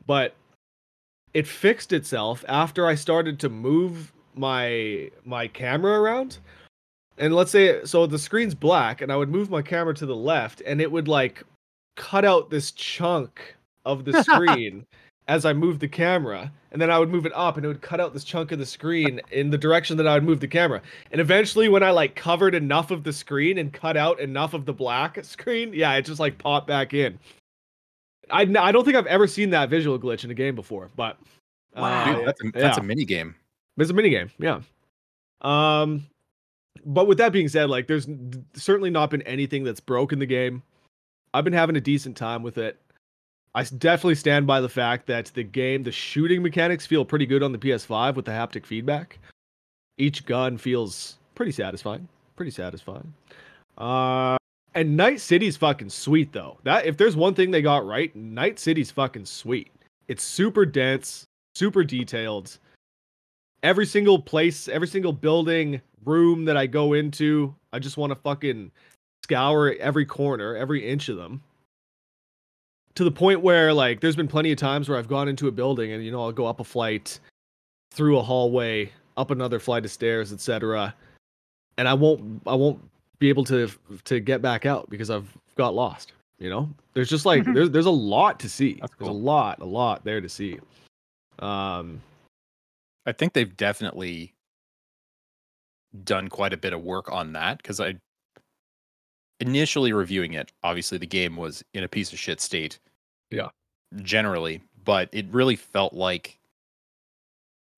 But it fixed itself after I started to move my camera around. And let's say, so the screen's black, and I would move my camera to the left, and it would, like, cut out this chunk of the screen as I moved the camera, and then I would move it up, and it would cut out this chunk of the screen in the direction that I would move the camera. And eventually, when I, like, covered enough of the screen and cut out enough of the black screen, yeah, it just, like, popped back in. I don't think I've ever seen that visual glitch in a game before, but wow, dude, that's a mini game. It's a mini game, yeah. But with that being said, like, there's certainly not been anything that's broken the game. I've been having a decent time with it. I definitely stand by the fact that the shooting mechanics feel pretty good on the PS5 with the haptic feedback. Each gun feels pretty satisfying. And Night City's fucking sweet, though. If there's one thing they got right, Night City's fucking sweet. It's super dense, super detailed. Every single place, every single building, room that I go into, I just want to fucking scour every corner, every inch of them. To the point where, like, there's been plenty of times where I've gone into a building and, you know, I'll go up a flight, through a hallway, up another flight of stairs, etc. And I won't be able to get back out because I've got lost, you know? There's just, like, there's a lot to see. That's cool. There's a lot there to see. I think they've definitely done quite a bit of work on that, because I initially reviewing it, obviously the game was in a piece of shit state. Yeah. Generally, but it really felt like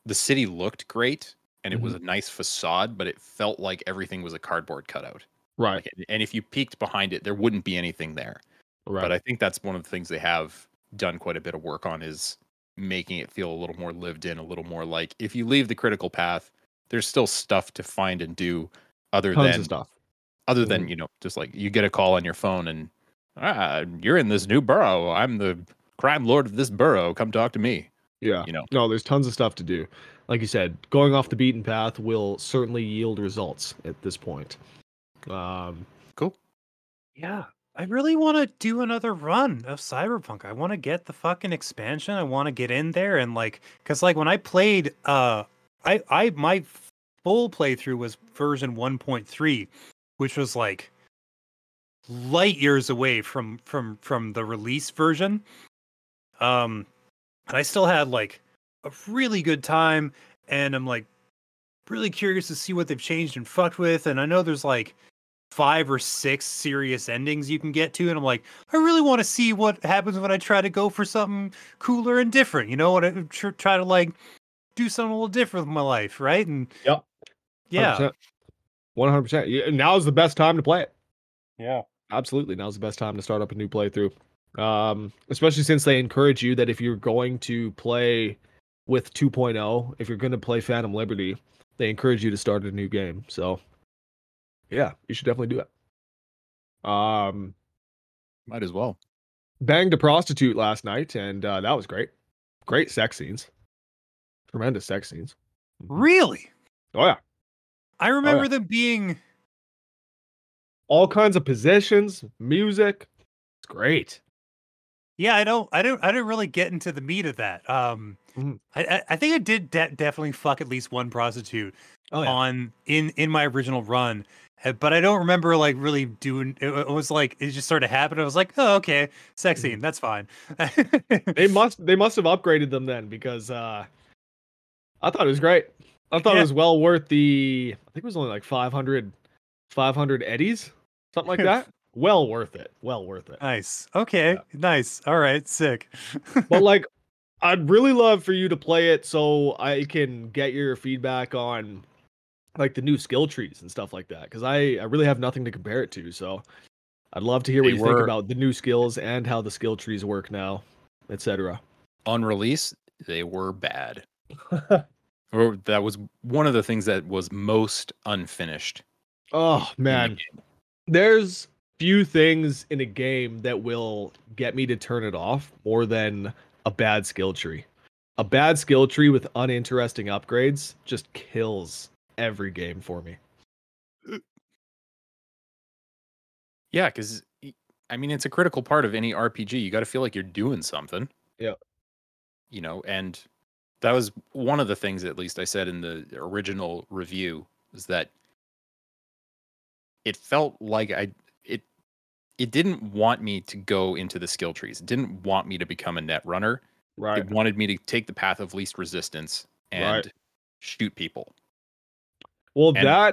the city looked great and it was a nice facade, but it felt like everything was a cardboard cutout. Right. Like, and if you peeked behind it, there wouldn't be anything there. Right. But I think that's one of the things they have done quite a bit of work on, is making it feel a little more lived in, a little more like if you leave the critical path, there's still stuff to find and do other than, you know, just like you get a call on your phone and you're in this new borough. I'm the crime lord of this borough. Come talk to me. Yeah. You know, no, there's tons of stuff to do. Like you said, going off the beaten path will certainly yield results at this point. Cool. Yeah. I really want to do another run of Cyberpunk. I want to get the fucking expansion. I want to get in there and, like, because, like, when I played, my full playthrough was version 1.3, which was, like, light years away from the release version. And I still had, like, a really good time, and I'm, like, really curious to see what they've changed and fucked with. And I know there's, like, 5 or 6 serious endings you can get to, and I'm like, I really want to see what happens when I try to go for something cooler and different, you know, when I try to, like, do something a little different with my life, right? And yep. 100%. Yeah, 100%. Now's the best time to play it. Yeah, absolutely. Now's the best time to start up a new playthrough, especially since they encourage you that if you're going to play with 2.0, if you're going to play Phantom Liberty, they encourage you to start a new game. So yeah, you should definitely do it. Might as well. Banged a prostitute last night, and that was great. Great sex scenes. Tremendous sex scenes. Really? Oh, yeah. I remember them being... all kinds of positions, music. It's great. Yeah, I didn't really get into the meat of that. I think I did definitely fuck at least one prostitute on in my original run, but I don't remember like really doing. It was like it just sort of happened. I was like, oh, okay, sex scene, that's fine. They must have upgraded them then, because I thought it was great. I thought it was well worth the. I think it was only like 500 eddies, something like that. Well worth it. Well worth it. Nice. Okay. Yeah. Nice. All right. Sick. But like, I'd really love for you to play it so I can get your feedback on like the new skill trees and stuff like that. Cause I really have nothing to compare it to. So I'd love to hear what you think about the new skills and how the skill trees work now, etc. On release, they were bad. Or that was one of the things that was most unfinished. Oh man. There's few things in a game that will get me to turn it off more than a bad skill tree. A bad skill tree with uninteresting upgrades just kills every game for me. Yeah, because I mean, it's a critical part of any RPG. You got to feel like you're doing something. Yeah. You know, and that was one of the things, at least I said in the original review, is that it felt like it didn't want me to go into the skill trees. It didn't want me to become a net runner. Right. It wanted me to take the path of least resistance and shoot people. Well, and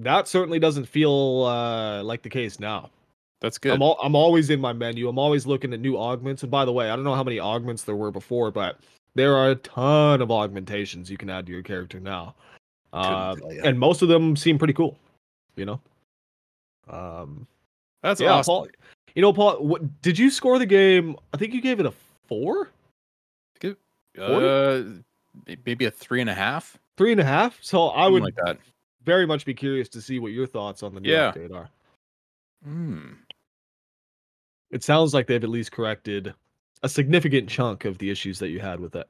that certainly doesn't feel like the case now. That's good. I'm always in my menu. I'm always looking at new augments. And by the way, I don't know how many augments there were before, but there are a ton of augmentations you can add to your character now. And most of them seem pretty cool, you know? That's awesome. Paul, you know, Paul, what, did you score the game? I think you gave it a 4? Maybe a 3.5. 3.5? So I would very much be curious to see what your thoughts on the new update are. It sounds like they've at least corrected a significant chunk of the issues that you had with it.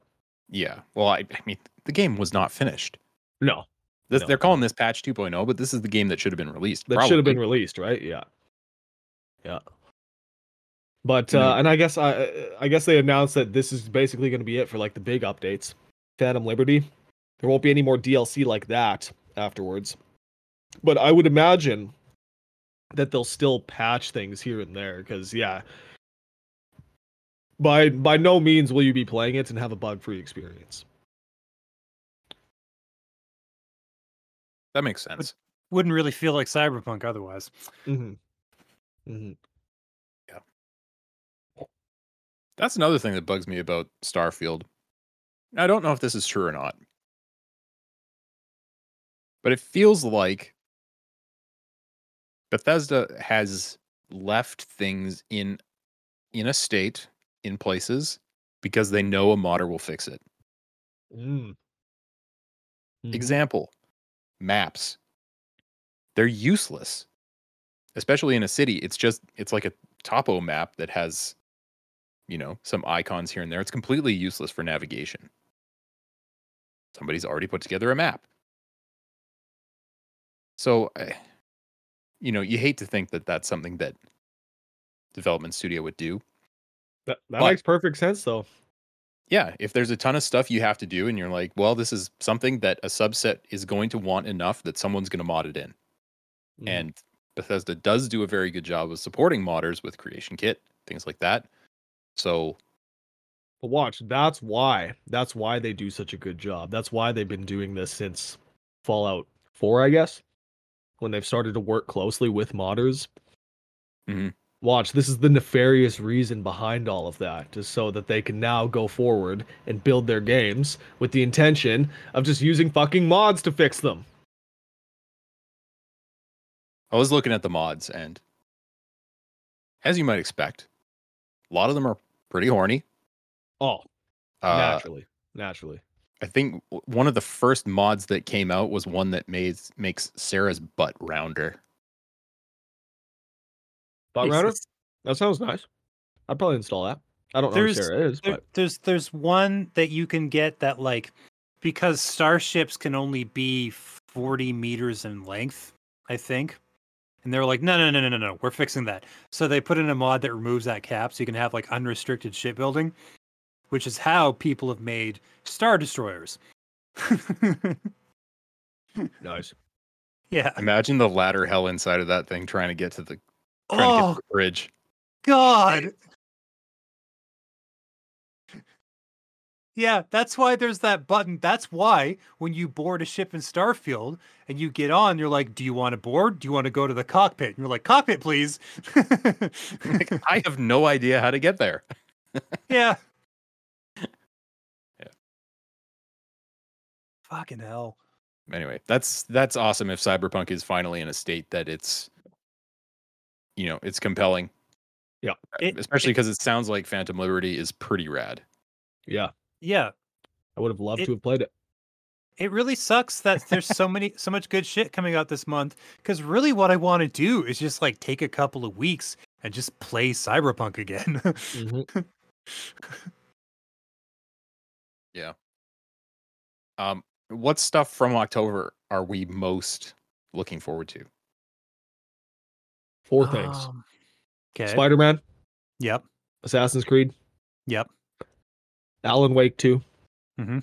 Yeah. Well, I mean, the game was not finished. No. They're calling this patch 2.0, but this is the game that should have been released. That should have been released, right? Yeah. Yeah, but and I guess they announced that this is basically going to be it for like the big updates. Phantom Liberty, there won't be any more DLC like that afterwards. But I would imagine that they'll still patch things here and there, because by no means will you be playing it and have a bug-free experience. That makes sense. Wouldn't really feel like Cyberpunk otherwise. Yeah, that's another thing that bugs me about Starfield. I don't know if this is true or not, but it feels like Bethesda has left things in a state in places because they know a modder will fix it. Example, maps. They're useless. Especially in a city, it's like a topo map that has, you know, some icons here and there. It's completely useless for navigation. Somebody's already put together a map. So, you know, you hate to think that that's something that development studio would do. That makes perfect sense, though. Yeah, if there's a ton of stuff you have to do and you're like, well, this is something that a subset is going to want enough that someone's going to mod it in. And Bethesda does do a very good job of supporting modders with Creation Kit, things like that. So, but watch, that's why they do such a good job. That's why they've been doing this since Fallout 4, I guess, when they've started to work closely with modders. Watch, this is the nefarious reason behind all of that, just so that they can now go forward and build their games with the intention of just using fucking mods to fix them. I was looking at the mods, and as you might expect, a lot of them are pretty horny. Oh, naturally. I think one of the first mods that came out was one that makes Sarah's butt rounder. Butt rounder? That sounds nice. I'd probably install that. I don't know who Sarah is. But there's one that you can get that, like, because starships can only be 40 meters in length, I think. And they were like, no, we're fixing that. So they put in a mod that removes that cap so you can have like unrestricted shipbuilding, which is how people have made Star Destroyers. Nice. Yeah. Imagine the ladder hell inside of that thing trying to get to the, to the bridge. God. Yeah, that's why there's that button. That's why when you board a ship in Starfield and you get on, you're like, do you want to board? Do you want to go to the cockpit? And you're like, cockpit, please. Like, I have no idea how to get there. Yeah. Yeah. Fucking hell. Anyway, that's awesome if Cyberpunk is finally in a state that it's, you know, it's compelling. Yeah. Especially because it sounds like Phantom Liberty is pretty rad. Yeah. Yeah, I would have loved to have played it. It really sucks that there's so much good shit coming out this month, because really what I want to do is just like take a couple of weeks and just play Cyberpunk again. Mm-hmm. Yeah. What stuff from October are we most looking forward to? Four things. Okay. Spider-Man. Yep. Assassin's Creed. Yep. Alan Wake 2, mm-hmm.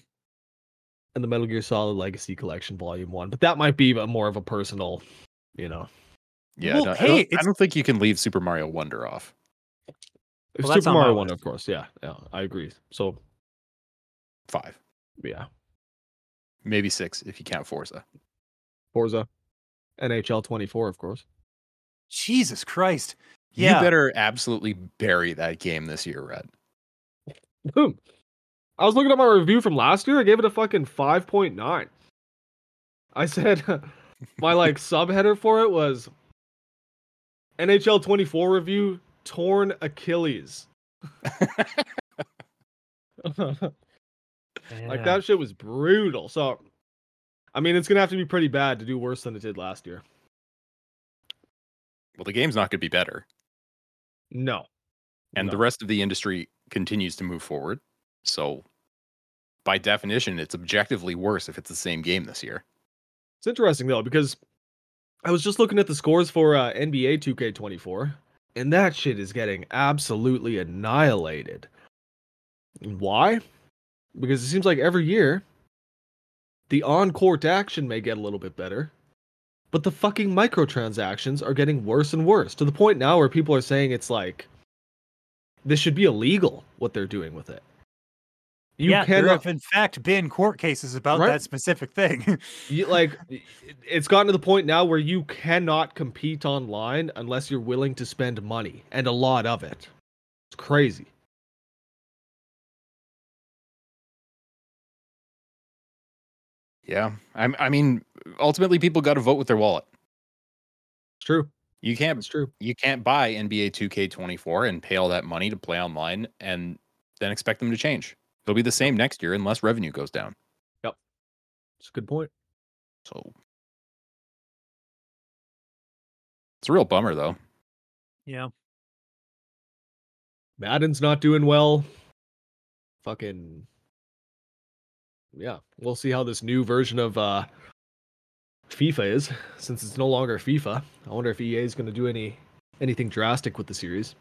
and the Metal Gear Solid Legacy Collection Volume 1. But that might be more of a personal, you know. Yeah, well, I don't think you can leave Super Mario Wonder off. Well, Super Mario Wonder, of course. Yeah, I agree. So 5. Yeah. Maybe 6 if you count Forza. Forza. NHL 24, of course. Jesus Christ. Yeah. You better absolutely bury that game this year, Red. Boom. I was looking at my review from last year. I gave it a fucking 5.9. I said my like subheader for it was NHL 24 review torn Achilles. Like that shit was brutal. So, I mean, it's going to have to be pretty bad to do worse than it did last year. Well, the game's not going to be better. No. And the rest of the industry continues to move forward. So by definition, it's objectively worse if it's the same game this year. It's interesting, though, because I was just looking at the scores for NBA 2K24, and that shit is getting absolutely annihilated. Why? Because it seems like every year, the on-court action may get a little bit better, but the fucking microtransactions are getting worse and worse, to the point now where people are saying it's like, this should be illegal, what they're doing with it. There have in fact been court cases about that specific thing. It's gotten to the point now where you cannot compete online unless you're willing to spend money, and a lot of it. It's crazy. Yeah, I mean, ultimately people got to vote with their wallet. It's true. You can't buy NBA 2K24 and pay all that money to play online and then expect them to change. They'll be the same next year unless revenue goes down. Yep. It's a good point. So it's a real bummer, though. Yeah. Madden's not doing well. Fucking. Yeah. We'll see how this new version of FIFA is, since it's no longer FIFA. I wonder if EA is going to do anything drastic with the series.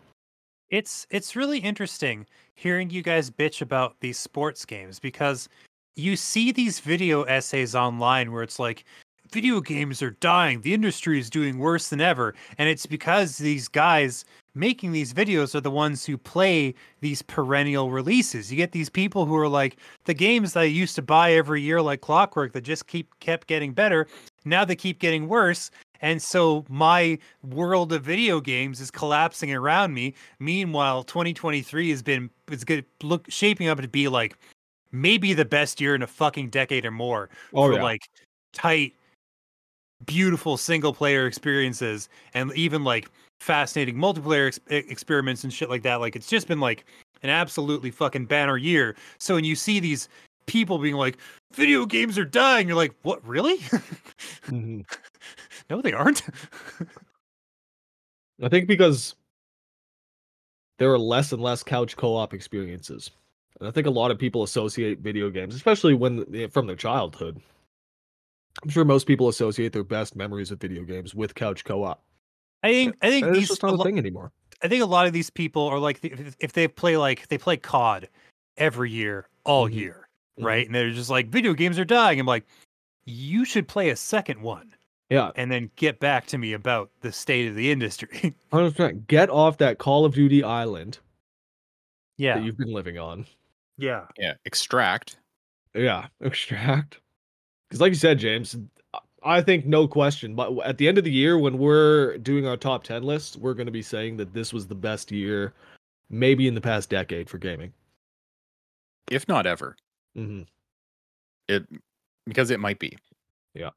It's really interesting hearing you guys bitch about these sports games, because you see these video essays online where it's like, video games are dying, the industry is doing worse than ever, and it's because these guys making these videos are the ones who play these perennial releases. You get these people who are like, the games that I used to buy every year like clockwork that just kept getting better, now they keep getting worse, and so my world of video games is collapsing around me. Meanwhile, 2023 is shaping up to be like maybe the best year in a fucking decade or more like tight, beautiful single player experiences, and even like fascinating multiplayer experiments and shit like that. Like, it's just been like an absolutely fucking banner year. So when you see these people being like, video games are dying, you're like, what, really? Mm-hmm. No, they aren't. I think because there are less and less couch co-op experiences, and I think a lot of people associate video games, especially when from their childhood. I'm sure most people associate their best memories of video games with couch co-op. I think it's just not a thing anymore. I think a lot of these people are like, if they play they play COD every year, all year, right? And they're just like, video games are dying. I'm like, you should play a second one. Yeah. And then get back to me about the state of the industry. 100%. Get off that Call of Duty island. Yeah. That you've been living on. Yeah. Yeah. Extract. Yeah. Extract. Because like you said, James, I think no question, but at the end of the year, when we're doing our top 10 lists, we're going to be saying that this was the best year, maybe in the past decade, for gaming. If not ever. Mm-hmm. Because it might be. Yeah.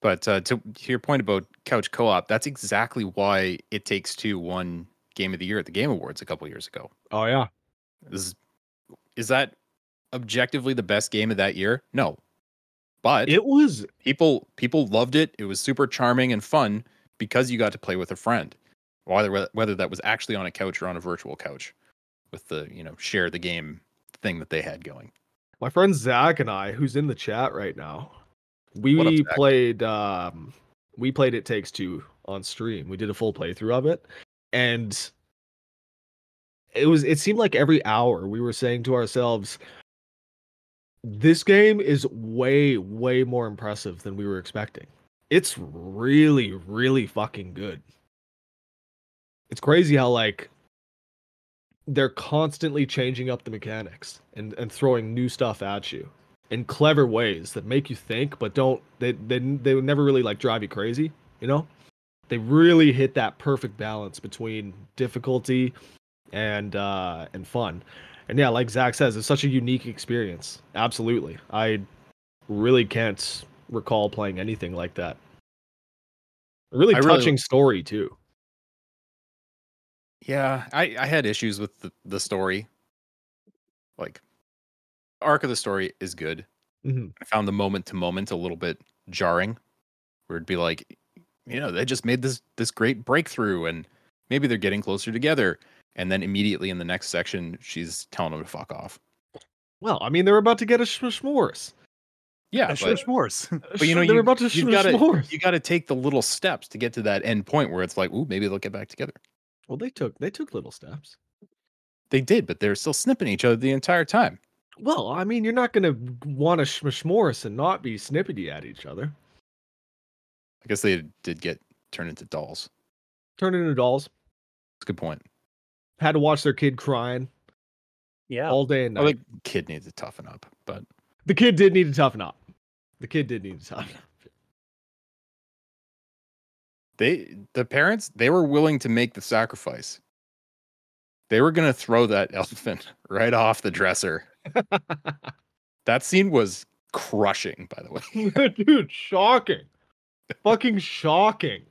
But to your point about couch co-op, that's exactly why It Takes Two won Game of the Year at the Game Awards a couple years ago. Oh, yeah. Is that objectively the best game of that year? No. But it was, people loved it. It was super charming and fun because you got to play with a friend, whether that was actually on a couch or on a virtual couch with the, share the game thing that they had going. My friend Zach and I, who's in the chat right now, we played It Takes Two on stream. We did a full playthrough of it, and it seemed like every hour we were saying to ourselves, this game is way, way more impressive than we were expecting. It's really, really fucking good. It's crazy how, they're constantly changing up the mechanics and throwing new stuff at you in clever ways that make you think, but don't, they would never really, drive you crazy, They really hit that perfect balance between difficulty and fun. And yeah, like Zach says, it's such a unique experience. Absolutely. I really can't recall playing anything like that. A really touching story, too. Yeah, I had issues with the story. The arc of the story is good. Mm-hmm. I found the moment-to-moment a little bit jarring, where it'd be they just made this great breakthrough, and maybe they're getting closer together. And then immediately in the next section, she's telling him to fuck off. Well, they're about to get a s'mores. Yeah, a s'mores. But they're about to s'mores. You got to take the little steps to get to that end point where it's like, ooh, maybe they'll get back together. Well, they took little steps. They did, but they're still snipping each other the entire time. Well, you're not going to want a s'mores and not be snippety at each other. I guess they did get turned into dolls. That's a good point. Had to watch their kid crying. Yeah. All day and night. The kid needs to toughen up, but The kid did need to toughen up. The parents, they were willing to make the sacrifice. They were gonna throw that elephant right off the dresser. That scene was crushing, by the way. Dude, shocking. Fucking shocking.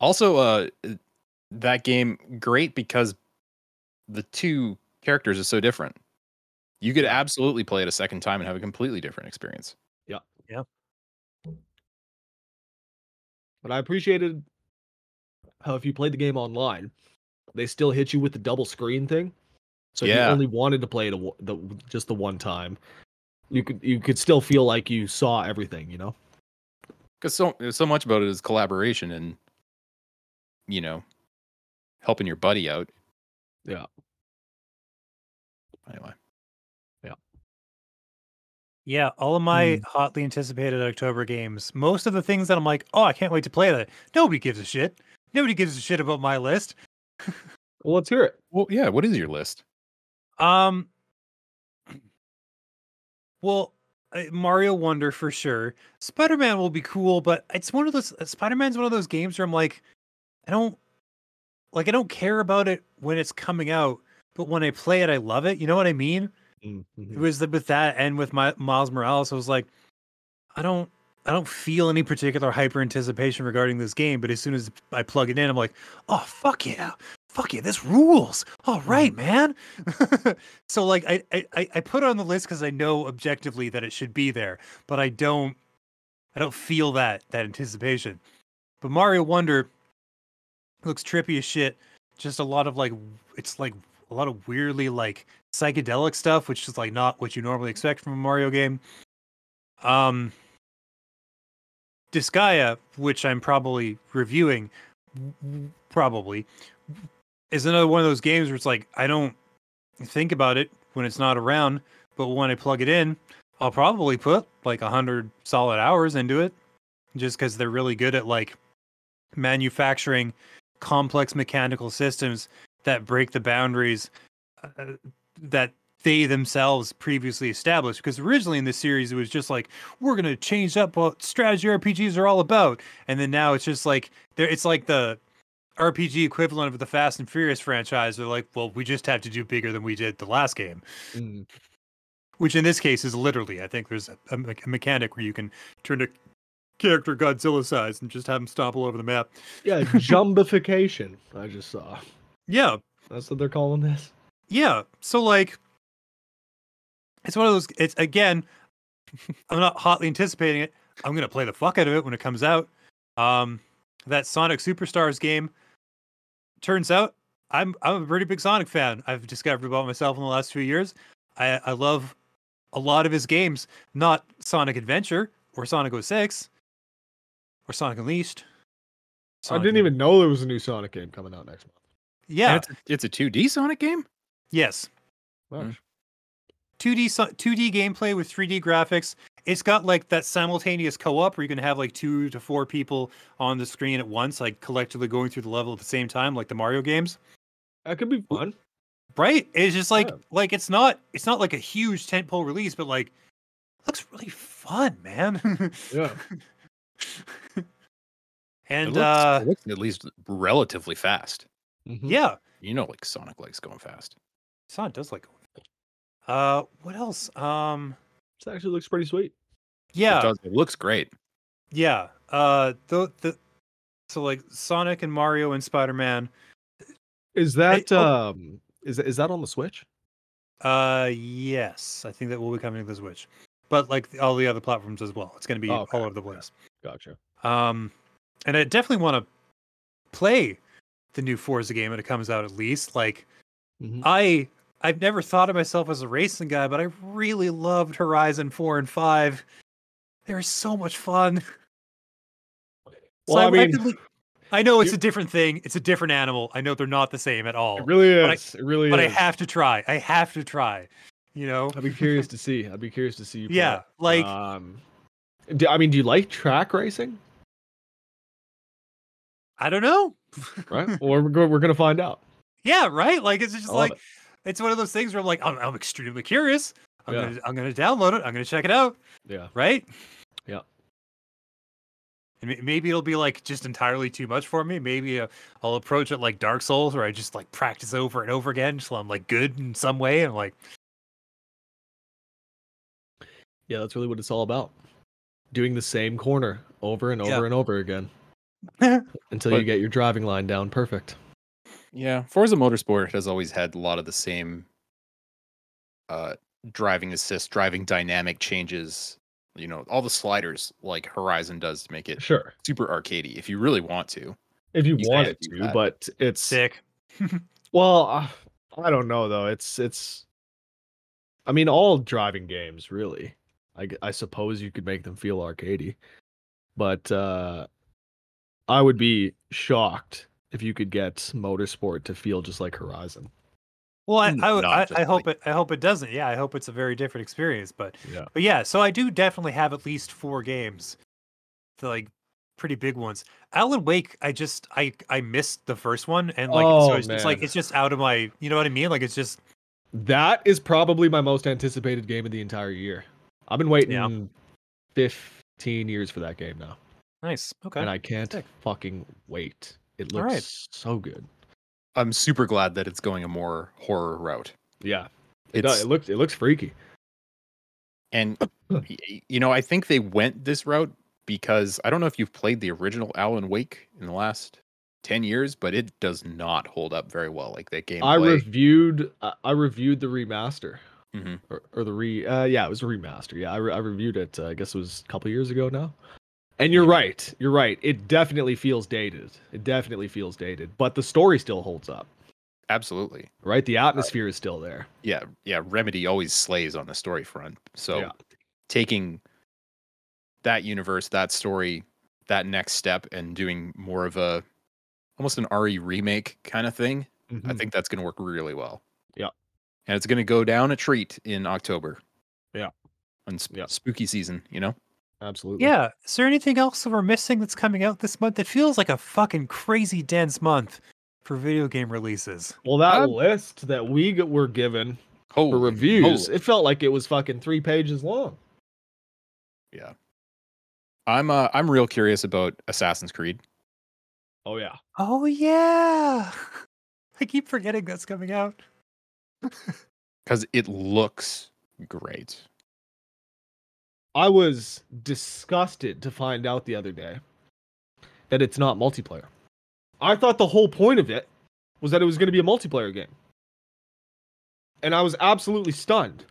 Also, that game, great because the two characters are so different. You could absolutely play it a second time and have a completely different experience. Yeah. Yeah. But I appreciated how if you played the game online, they still hit you with the double screen thing. So if you only wanted to play it just the one time, you could still feel like you saw everything, Because so much about it is collaboration and, helping your buddy out. Yeah. Anyway. Yeah. Yeah. All of my hotly anticipated October games, most of the things that I'm like, oh, I can't wait to play that. Nobody gives a shit. Nobody gives a shit about my list. Well, let's hear it. Well, yeah. What is your list? Well, Mario Wonder for sure. Spider-Man will be cool, but it's one of those. Spider-Man's one of those games where I'm like, I don't care about it when it's coming out, but when I play it, I love it. You know what I mean? Mm-hmm. It was with that and with my Miles Morales, I was like, I don't feel any particular hyper anticipation regarding this game, but as soon as I plug it in, I'm like, oh, fuck yeah, this rules. All right, man. So I put it on the list because I know objectively that it should be there, but I don't feel that anticipation. But Mario Wonder looks trippy as shit. Just a lot of a lot of weirdly psychedelic stuff, which is not what you normally expect from a Mario game. Disgaea, which I'm probably reviewing, probably, is another one of those games where it's like, I don't think about it when it's not around, but when I plug it in, I'll probably put like 100 solid hours into it, just because they're really good at like manufacturing complex mechanical systems that break the boundaries that they themselves previously established. Because originally in this series, it was just like, we're going to change up what strategy RPGs are all about. And then now it's just like, it's like the RPG equivalent of the Fast and Furious franchise. They're like, well, we just have to do bigger than we did the last game. Mm. Which in this case is literally, I think there's a mechanic where you can turn to character Godzilla size and just have him stomp all over the map. Yeah, jumbification, I just saw. Yeah. That's what they're calling this? Yeah. So like, it's one of those, it's again, I'm not hotly anticipating it. I'm going to play the fuck out of it when it comes out. That Sonic Superstars game, turns out I'm a pretty big Sonic fan. I've discovered about myself in the last few years. I love a lot of his games, not Sonic Adventure or Sonic 06 or Sonic Unleashed. Sonic I didn't even know there was a new Sonic game coming out next month. Yeah. It's a 2D Sonic game? Yes. Wow. 2D gameplay with 3D graphics. It's got like that simultaneous co-op where you can have like 2 to 4 people on the screen at once, like collectively going through the level at the same time, like the Mario games. That could be fun. Right? It's just like, yeah. Like it's not like a huge tentpole release, but like it looks really fun, man. Yeah. And it looks at least relatively fast. Mm-hmm. Yeah. You know, like Sonic likes going fast. Sonic does like going fast. What else? This actually looks pretty sweet. Yeah. It looks great. Yeah. So like Sonic and Mario and Spider-Man. Is that is that on the Switch? Yes, I think that will be coming to the Switch, but like all the other platforms as well. It's going to be all over the place. Gotcha. And I definitely want to play the new Forza game when it comes out. At least like mm-hmm. I've never thought of myself as a racing guy, but I really loved Horizon 4 and 5. They were so much fun. Well, so I know it's a different thing. It's a different animal. I know they're not the same at all. It really is. But I have to try. You know? I'd be curious to see. You play. Yeah. Like, do you like track racing? I don't know. Right? Or we're going to find out. Yeah, right? Like, it's just like, it's one of those things where I'm like, I'm extremely curious. I'm going to download it. I'm going to check it out. Yeah. Right? Yeah. Maybe it'll be like just entirely too much for me. Maybe I'll approach it like Dark Souls, where I just like practice over and over again until I'm like good in some way. And like, yeah, that's really what it's all about. Doing the same corner over and over and over again until you get your driving line down perfect. Yeah, Forza Motorsport has always had a lot of the same driving assist, driving dynamic changes. You know, all the sliders like Horizon does to make it super arcadey if you really want to. If you want it to, but it's sick. Well, I don't know though. It's. I mean, all driving games really. I suppose you could make them feel arcadey, but I would be shocked if you could get Motorsport to feel just like Horizon. Well, I hope it. I hope it doesn't. Yeah, I hope it's a very different experience. But yeah. So I do definitely have at least 4 games, the like pretty big ones. Alan Wake, I missed the first one, and like so it's like it's just out of my. You know what I mean? Like it's just that is probably my most anticipated game of the entire year. I've been waiting 15 years for that game now. Nice. Okay. And I can't fucking wait. It looks so good. I'm super glad that it's going a more horror route. Yeah, it looks freaky. And, you know, I think they went this route because I don't know if you've played the original Alan Wake in the last 10 years, but it does not hold up very well. Like that game. I reviewed the remaster it was a remaster. Yeah, I reviewed it. I guess it was a couple years ago now. And you're right. You're right. It definitely feels dated. But the story still holds up. Absolutely. Right? The atmosphere is still there. Yeah. Yeah. Remedy always slays on the story front. So taking that universe, that story, that next step and doing more of a almost an RE remake kind of thing. Mm-hmm. I think that's going to work really well. Yeah. And it's going to go down a treat in October. Yeah. On spooky season, you know? Absolutely. Yeah. Is there anything else that we're missing that's coming out this month? It feels like a fucking crazy dense month for video game releases. Well, that list that we were given for reviews, it felt like it was fucking 3 pages long. Yeah. I'm real curious about Assassin's Creed. Oh, yeah. Oh, yeah. I keep forgetting that's coming out. Because it looks great. I was disgusted to find out the other day that it's not multiplayer. I thought the whole point of it was that it was going to be a multiplayer game. And I was absolutely stunned.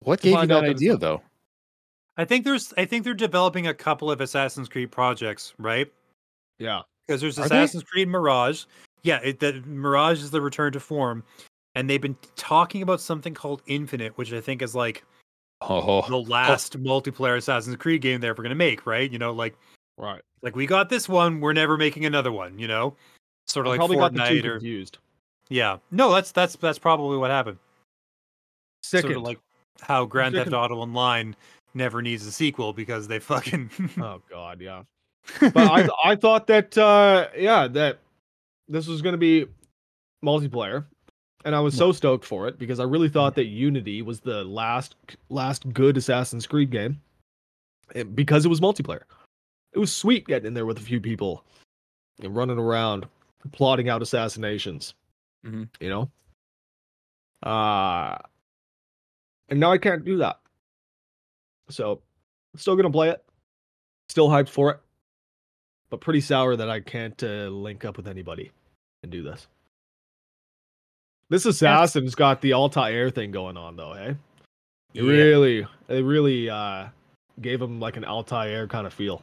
What gave you that idea, though? I think they're developing a couple of Assassin's Creed projects, right? Yeah. Because there's Assassin's Creed Mirage. Yeah, that Mirage is the return to form. And they've been talking about something called Infinite, which I think is like the last multiplayer Assassin's Creed game they're ever going to make, right? You know, like, right. Like, we got this one, we're never making another one, you know? Sort of like Fortnite or... confused. Yeah. No, that's probably what happened. Sort of like how Grand Theft Auto Online never needs a sequel because they fucking... oh, God, yeah. But I thought that, that this was going to be multiplayer. And I was so stoked for it because I really thought that Unity was the last good Assassin's Creed game because it was multiplayer. It was sweet getting in there with a few people and running around, plotting out assassinations, you know? And now I can't do that. So I'm still going to play it. Still hyped for it. But pretty sour that I can't link up with anybody and do this. This Assassin's got the Altair thing going on, though, eh? It really gave him like an Altair kind of feel.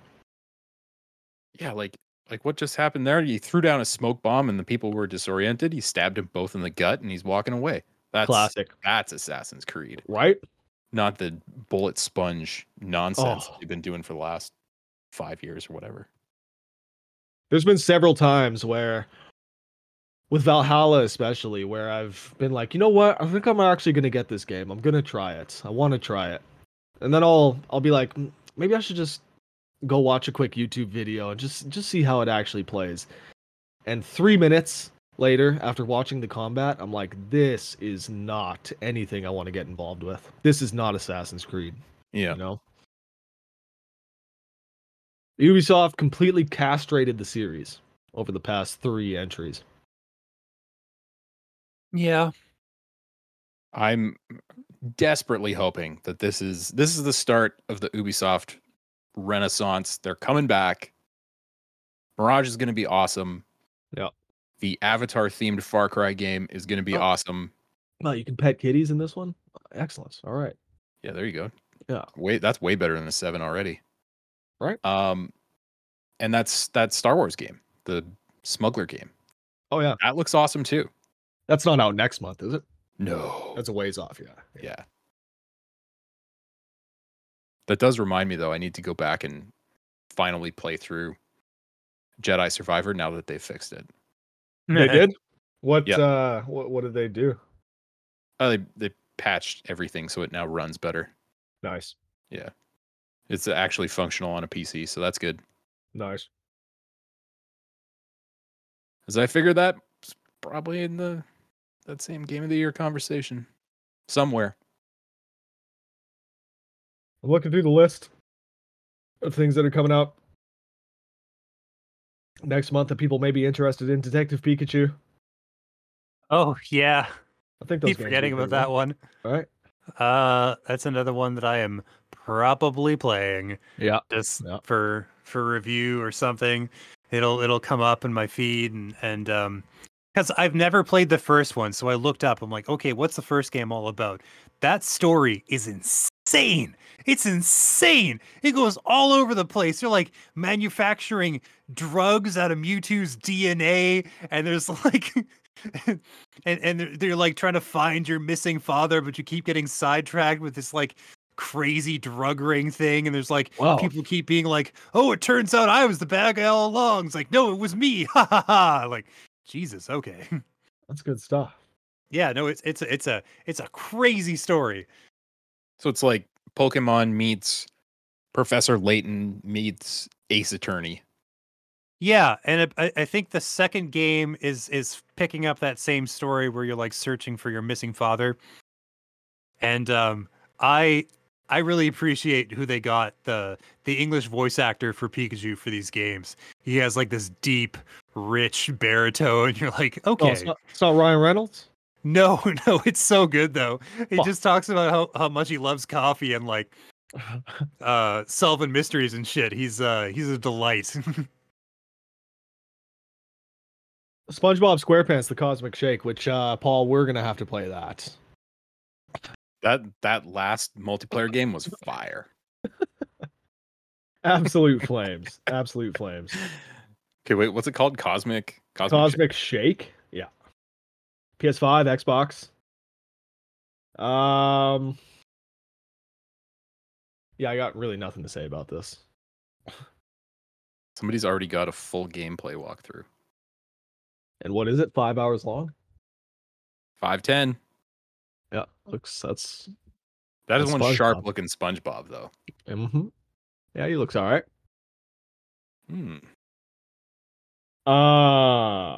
Yeah, like what just happened there? He threw down a smoke bomb and the people were disoriented. He stabbed him both in the gut and he's walking away. That's classic. That's Assassin's Creed, right? Not the bullet sponge nonsense they've been doing for the last 5 years or whatever. There's been several times where, with Valhalla especially, where I've been like, you know what? I think I'm actually going to get this game. I'm going to try it. I want to try it. And then I'll be like, maybe I should just go watch a quick YouTube video and just see how it actually plays. And 3 minutes later, after watching the combat, I'm like, this is not anything I want to get involved with. This is not Assassin's Creed. Yeah. You know? Ubisoft completely castrated the series over the past 3 entries. Yeah. I'm desperately hoping that this is the start of the Ubisoft renaissance. They're coming back. Mirage is going to be awesome. Yeah. The Avatar-themed Far Cry game is going to be awesome. Well, you can pet kitties in this one? Excellent. All right. Yeah, there you go. Yeah. That's way better than the 7 already. Right. And that Star Wars game, the smuggler game. Oh yeah. That looks awesome too. That's not out next month, is it? No. That's a ways off, yeah. That does remind me though, I need to go back and finally play through Jedi Survivor now that they fixed it. They did? What did they do? They patched everything so it now runs better. Nice. Yeah. It's actually functional on a PC, so that's good. Nice. As I figured that, it's probably in that same Game of the Year conversation somewhere. I'm looking through the list of things that are coming up next month that people may be interested in. Detective Pikachu. Oh, yeah. I think keep forgetting about that one. All right. That's another one that I am probably playing. Yeah. For review or something. It'll come up in my feed and because I've never played the first one, so I looked up. I'm like, okay, what's the first game all about? That story is insane. It's insane. It goes all over the place. They're like manufacturing drugs out of Mewtwo's DNA, and there's like and they're like trying to find your missing father, but you keep getting sidetracked with this like crazy drug ring thing, and there's like people keep being like, oh, it turns out I was the bad guy all along. It's like, no, it was me. Ha ha ha. Like, Jesus, okay. That's good stuff. Yeah, no, it's a crazy story. So it's like Pokemon meets Professor Layton meets Ace Attorney. Yeah, and I think the second game is picking up that same story where you're like searching for your missing father. And I really appreciate who they got the English voice actor for Pikachu for these games. He has like this deep, rich baritone. You're like, okay, it's not Ryan Reynolds. No, it's so good though. He just talks about how much he loves coffee and like solving mysteries and shit. He's a delight. SpongeBob SquarePants the Cosmic Shake, which Paul, we're gonna have to play that. That last multiplayer game was fire. Absolute flames. Okay, wait, what's it called? Cosmic Shake? Yeah. PS5, Xbox. Yeah, I got really nothing to say about this. Somebody's already got a full gameplay walkthrough. And what is it? 5 hours long? 5:10. Yeah, that's one sharp looking SpongeBob though. Mm-hmm. Yeah, he looks all right.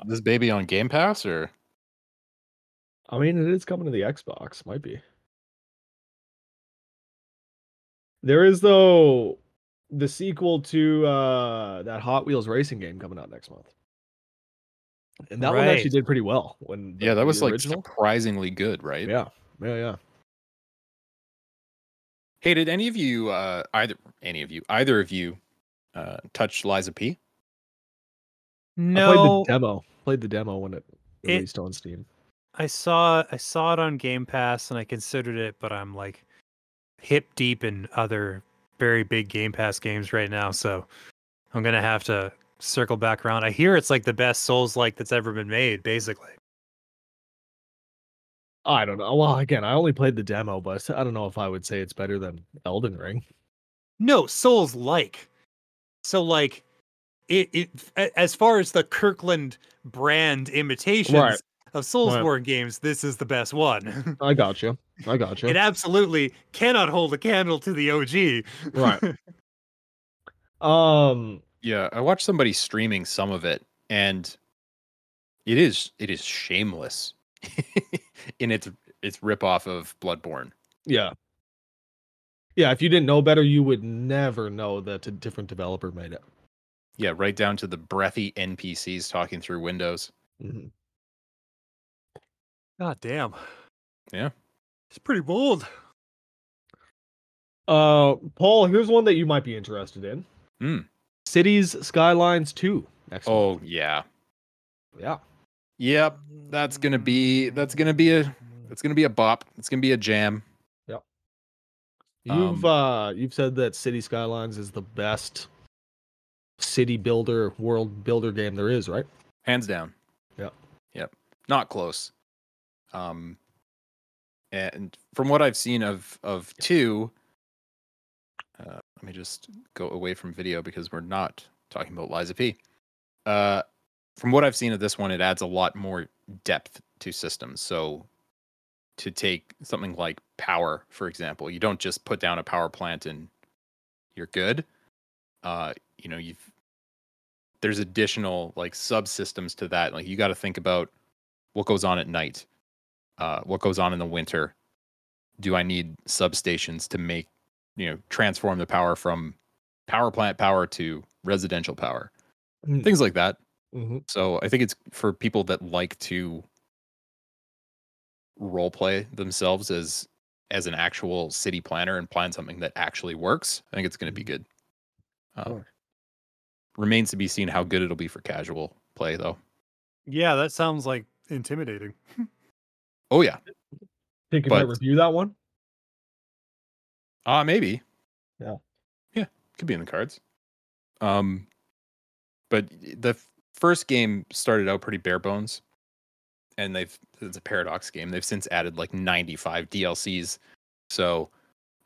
This baby on Game Pass or? I mean, it is coming to the Xbox. Might be. There is though the sequel to that Hot Wheels racing game coming out next month. And that one actually did pretty well. That was like surprisingly good, right? Yeah. Hey, did any of you, either of you, touch Liza P? No. I played the demo when it released on Steam. I saw it on Game Pass, and I considered it, but I'm like hip deep in other very big Game Pass games right now, so I'm gonna have to circle back around. I hear it's like the best Souls-like that's ever been made, basically. I don't know. Well, again, I only played the demo, but I don't know if I would say it's better than Elden Ring. No, Souls-like. So, like, it as far as the Kirkland brand imitations of Soulsborne games, this is the best one. I got you. It absolutely cannot hold a candle to the OG. Right. Yeah, I watched somebody streaming some of it, and it is shameless in its ripoff of Bloodborne. Yeah. If you didn't know better, you would never know that a different developer made it. Yeah, right down to the breathy NPCs talking through windows. Mm-hmm. God damn. Yeah, it's pretty bold. Paul, here's one that you might be interested in. Cities Skylines 2. Next month. Yeah. Yep. That's gonna be a bop. It's gonna be a jam. Yep. You've said that Cities Skylines is the best city builder, world builder game there is, right? Hands down. Yep. Not close. And from what I've seen of 2. Let me just go away from video because we're not talking about Liza P. From what I've seen of this one, it adds a lot more depth to systems. So to take something like power, for example, you don't just put down a power plant and you're good. There's additional like subsystems to that. Like you got to think about what goes on at night, what goes on in the winter. Do I need substations to make transform the power from power plant power to residential power, things like that. Mm-hmm. So I think it's for people that like to role play themselves as an actual city planner and plan something that actually works. I think it's going to be good. Sure. Remains to be seen how good it'll be for casual play, though. Yeah, that sounds like intimidating. Oh yeah. Think you might review that one? Maybe. Yeah, could be in the cards. But the first game started out pretty bare bones, and it's a Paradox game. They've since added like 95 DLCs, so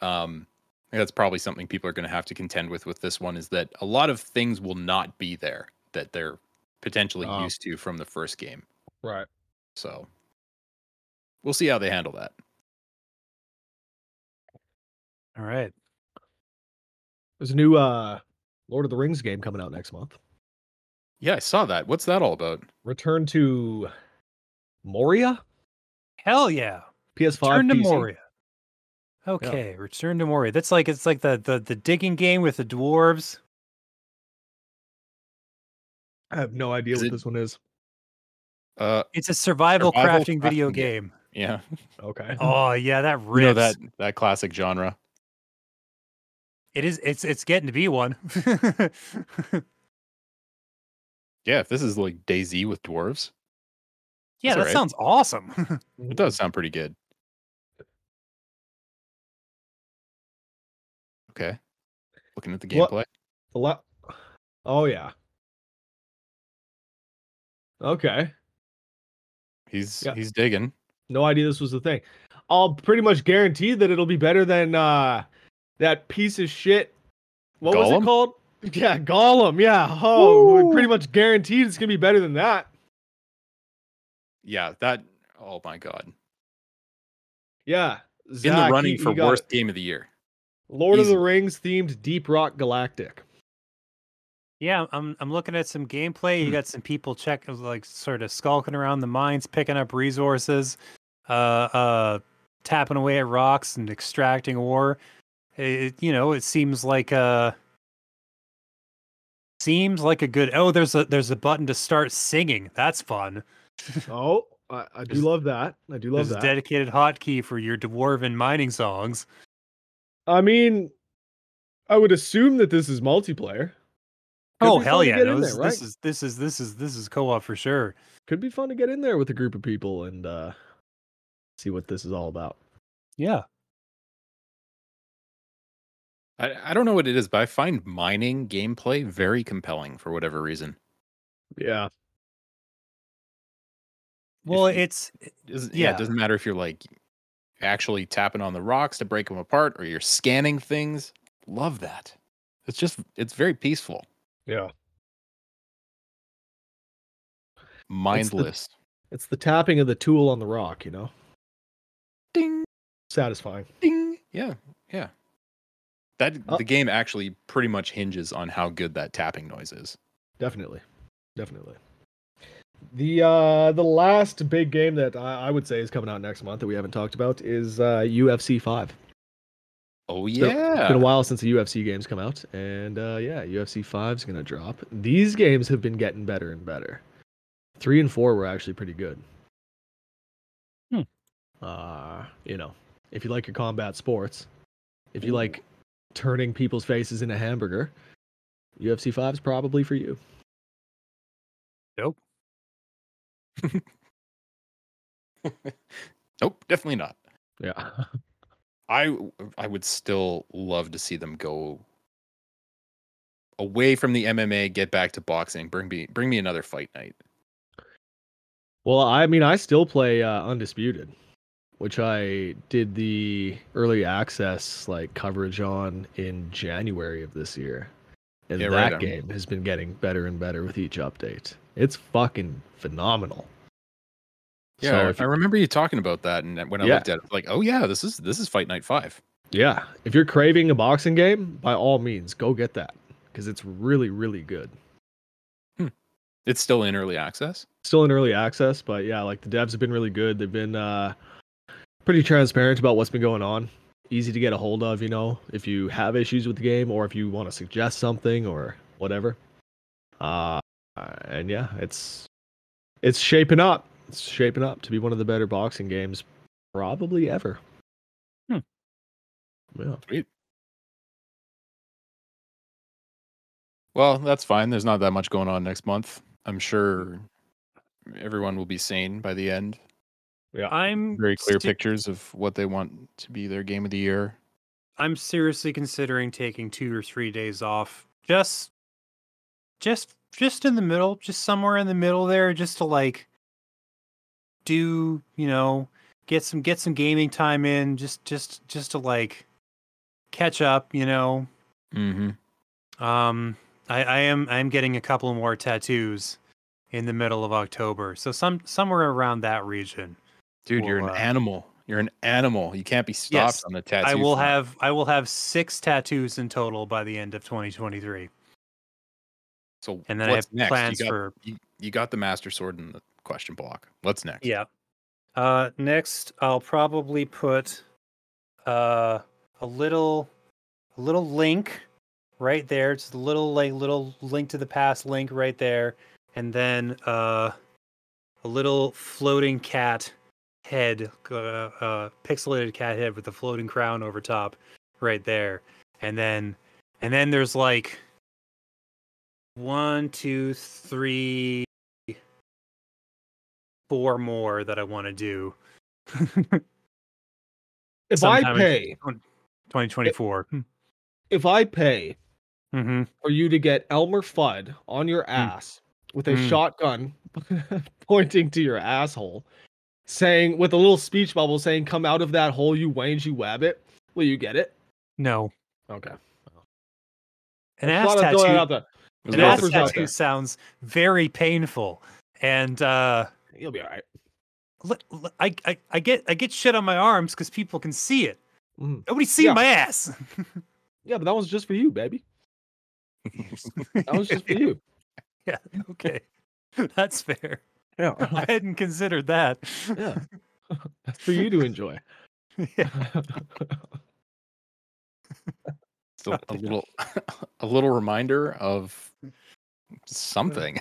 That's probably something people are going to have to contend with this one, is that a lot of things will not be there that they're potentially used to from the first game. Right. So we'll see how they handle that. All right. There's a new Lord of the Rings game coming out next month. Yeah, I saw that. What's that all about? Return to Moria? Hell yeah. PS5. Return to PC. Moria. Okay, yeah. Return to Moria. That's like, it's like the digging game with the dwarves. I have no idea what this one is. It's a survival crafting video game. Yeah. Okay. Oh yeah, that rips. You know, that classic genre. It is. It's getting to be one. Yeah, if this is like DayZ with dwarves. Yeah, that sounds awesome. It does sound pretty good. Okay. Looking at the gameplay. Oh yeah. Okay. He's digging. No idea this was the thing. I'll pretty much guarantee that it'll be better than that piece of shit. What Gollum? Was it called? Yeah, Gollum. Yeah. Oh, we're pretty much guaranteed it's gonna be better than that. Yeah. That. Oh my god. Yeah. Zach, in the running for worst game of the year. Lord Easy. Of the Rings themed Deep Rock Galactic. Yeah, I'm looking at some gameplay. You got some people sort of skulking around the mines, picking up resources, tapping away at rocks and extracting ore. It seems like a good. Oh, there's a button to start singing. That's fun. Oh, I do love that. I do love that. There's a dedicated hotkey for your dwarven mining songs. I mean, I would assume that this is multiplayer. Oh hell yeah! No, there, right? This is co-op for sure. Could be fun to get in there with a group of people and see what this is all about. Yeah, I don't know what it is, but I find mining gameplay very compelling for whatever reason. Yeah. Well, it doesn't matter if you're like actually tapping on the rocks to break them apart or you're scanning things. Love that. It's very peaceful. Yeah. Mindless. It's the tapping of the tool on the rock, you know? Ding. Satisfying. Ding. Yeah. Yeah. The game actually pretty much hinges on how good that tapping noise is. Definitely. Definitely. The last big game that I would say is coming out next month that we haven't talked about is UFC 5. Oh yeah, it's been a while since the UFC games come out, and UFC 5 is gonna drop. These games have been getting better and better. 3 and 4 were actually pretty good. If you like your combat sports, if you like turning people's faces into hamburger, UFC 5 is probably for you. Nope. Nope, definitely not. Yeah. I would still love to see them go away from the MMA, get back to boxing. Bring me another fight night. Well, I mean, I still play Undisputed, which I did the early access coverage on in January of this year, and that game has been getting better and better with each update. It's fucking phenomenal. Yeah, I remember you talking about that, and when I looked at it, this is Fight Night 5. Yeah, if you're craving a boxing game, by all means, go get that, because it's really, really good. It's still in early access? Still in early access, but yeah, the devs have been really good. They've been pretty transparent about what's been going on. Easy to get a hold of, if you have issues with the game, or if you want to suggest something, or whatever. It's shaping up. It's shaping up to be one of the better boxing games probably ever. Yeah. Sweet. Well, that's fine. There's not that much going on next month. I'm sure everyone will be sane by the end. Yeah. I'm very clear pictures of what they want to be their game of the year. I'm seriously considering taking 2 or 3 days off. Just in the middle, just somewhere in the middle there, just to get some gaming time in, just to catch up, you know. Mm-hmm. I'm getting a couple more tattoos in the middle of October, so somewhere around that region. Dude, you're an animal. You're an animal. You can't be stopped on the tattoo. I will have 6 tattoos in total by the end of 2023. So and then I have plans for. You got the Master Sword in the question block. What's next? Yeah. Next, I'll probably put a little link right there. It's a little link to the past link right there, and then a little floating cat head, pixelated cat head with a floating crown over top, right there, and then there's like 1, 2, 3, 4 more that I want to do. If I pay 2024. If I pay for you to get Elmer Fudd on your ass with a shotgun pointing to your asshole, saying with a little speech bubble saying, "Come out of that hole, you wangy wabbit," will you get it? No. Okay. An ass tattoo. An ass tattoo sounds very painful, and you'll be all right. I get shit on my arms because people can see it. Mm. Nobody's seeing my ass. Yeah, but that was just for you, baby. That was just for you. Yeah. Okay. That's fair. Yeah. I hadn't considered that. Yeah. That's for you to enjoy. Yeah. So a little reminder of something.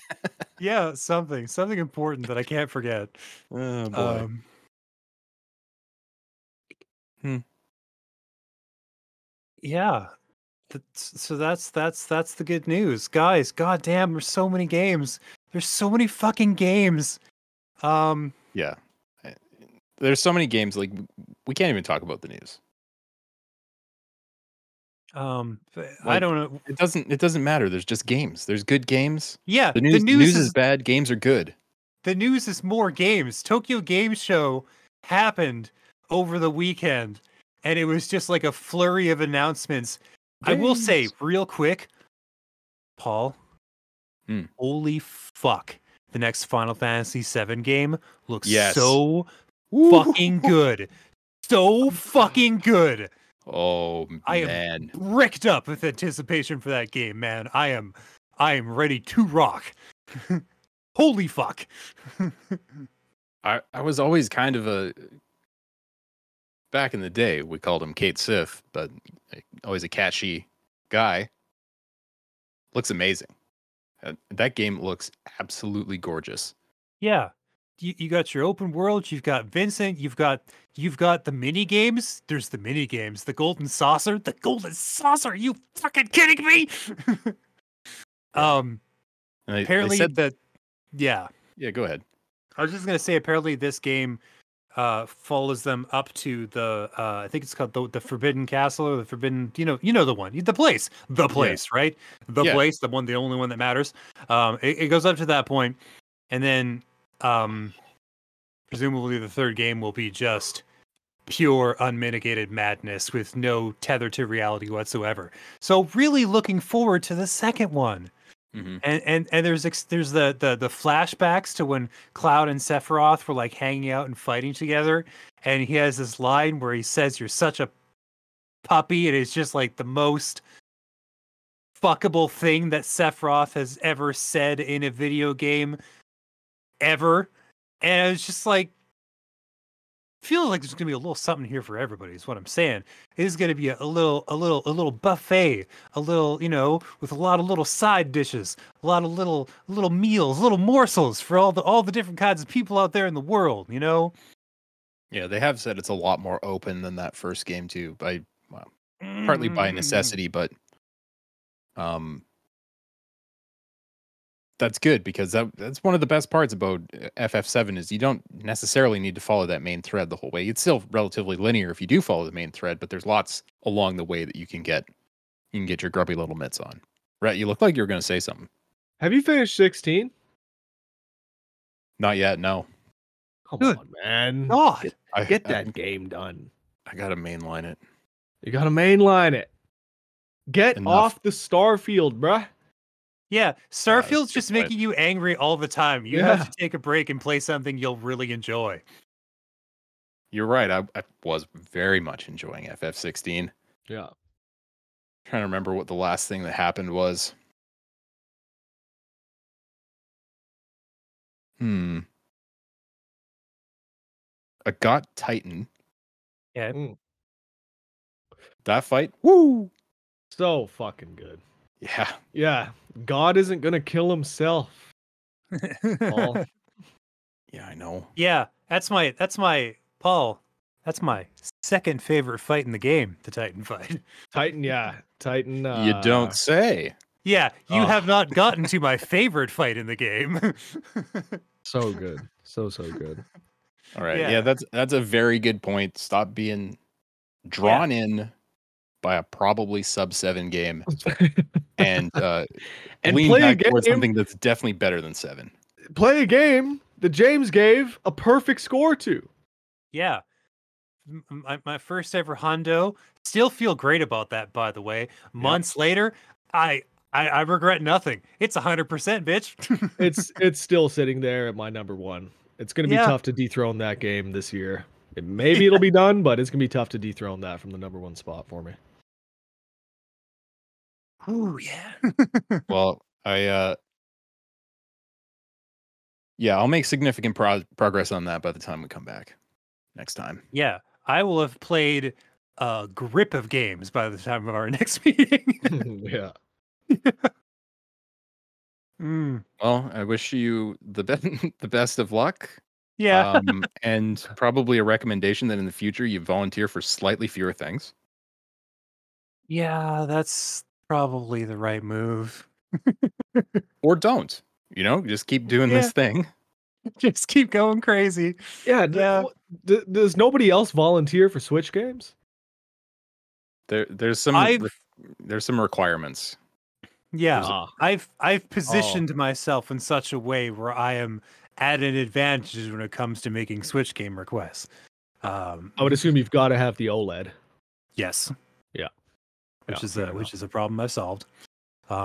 Yeah, something important that I can't forget. Oh boy. Yeah. So that's the good news, guys. God damn, there's so many games. There's so many fucking games. Yeah. There's so many games. Like we can't even talk about the news. I don't know. It doesn't matter. There's just games. There's good games. Yeah. The news is bad. Games are good. The news is more games. Tokyo Game Show happened over the weekend, and it was just like a flurry of announcements. Games. I will say real quick, Paul, holy fuck. The next Final Fantasy VII game looks so fucking good. So fucking good. Oh, man. I am bricked up with anticipation for that game, man. I am ready to rock. Holy fuck. I was always kind of a... Back in the day, we called him Kate Sif, but always a catchy guy. Looks amazing. That game looks absolutely gorgeous. Yeah, you got your open world. You've got Vincent. You've got the mini games. There's the mini games. The golden saucer. The golden saucer. Are you fucking kidding me? Apparently they said that. Yeah. Yeah. Go ahead. I was just gonna say. Apparently, this game follows them up to the I think it's called the Forbidden Castle or the Forbidden, you know the one, the place, right? Place, the one, the only one that matters. It goes up to that point, and then presumably the third game will be just pure unmitigated madness with no tether to reality whatsoever. So really looking forward to the second one. Mm-hmm. And there's the flashbacks to when Cloud and Sephiroth were like hanging out and fighting together, and he has this line where he says, "You're such a puppy," and it's just like the most fuckable thing that Sephiroth has ever said in a video game ever. And it's just like, feels like there's gonna be a little something here for everybody, is what I'm saying. It is gonna be a little buffet, with a lot of little side dishes, a lot of little meals, little morsels for all the different kinds of people out there in the world, you know? Yeah, they have said it's a lot more open than that first game too, partly by necessity, but that's good, because that's one of the best parts about FF7 is you don't necessarily need to follow that main thread the whole way. It's still relatively linear if you do follow the main thread, but there's lots along the way that you can get your grubby little mitts on. Rhett, you look like you were going to say something. Have you finished 16? Not yet, no. Come on, man. God, get that game done. I got to mainline it. You gotta mainline it. Get off the Starfield, bruh. Yeah, Starfield's just making you angry all the time. You have to take a break and play something you'll really enjoy. You're right. I was very much enjoying FF16. Yeah. I'm trying to remember what the last thing that happened was. I got Titan. Yeah. That fight. Woo! So fucking good. Yeah. Yeah. God isn't going to kill himself. Yeah, I know. Yeah. That's my second favorite fight in the game, the Titan fight. Titan. You don't say. Yeah. You have not gotten to my favorite fight in the game. So good. So good. All right. Yeah. That's a very good point. Stop being drawn in by a probably sub-7 game and lean play back towards something that's definitely better than 7. Play a game that James gave a perfect score to. Yeah. My first ever Hondo. Still feel great about that, by the way. Months later, I regret nothing. It's 100%, bitch. It's still sitting there at my number one. It's going to be tough to dethrone that game this year. Maybe it'll be done, but it's going to be tough to dethrone that from the number one spot for me. Oh, yeah. Well, I'll make significant progress on that by the time we come back next time. Yeah, I will have played a grip of games by the time of our next meeting. Yeah. Well, I wish you the best of luck. Yeah. And probably a recommendation that in the future you volunteer for slightly fewer things. Yeah, that's probably the right move. Or don't. You know, just keep doing this thing. Just keep going crazy. Yeah. Does nobody else volunteer for Switch games? There's some requirements. Yeah. I've positioned myself in such a way where I am at an advantage when it comes to making Switch game requests. I would assume you've got to have the OLED. Yes. Yeah. Which is a problem I've solved. So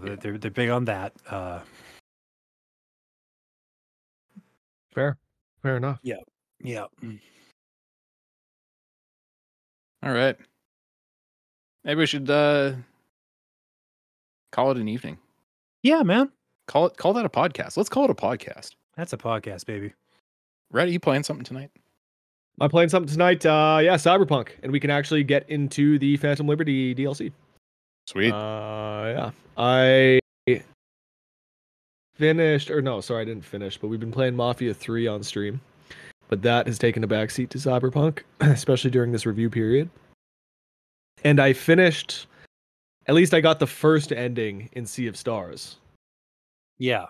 they're big on that. Fair enough. Yeah. Yeah. All right. Maybe we should call it an evening. Yeah, man. Call that a podcast. Let's call it a podcast. That's a podcast, baby. Red, are you playing something tonight? I'm playing something tonight. Cyberpunk, and we can actually get into the Phantom Liberty DLC. Sweet. I finished, I didn't finish, but we've been playing Mafia 3 on stream, but that has taken a backseat to Cyberpunk, especially during this review period. And I finished, at least I got the first ending in Sea of Stars. Yeah.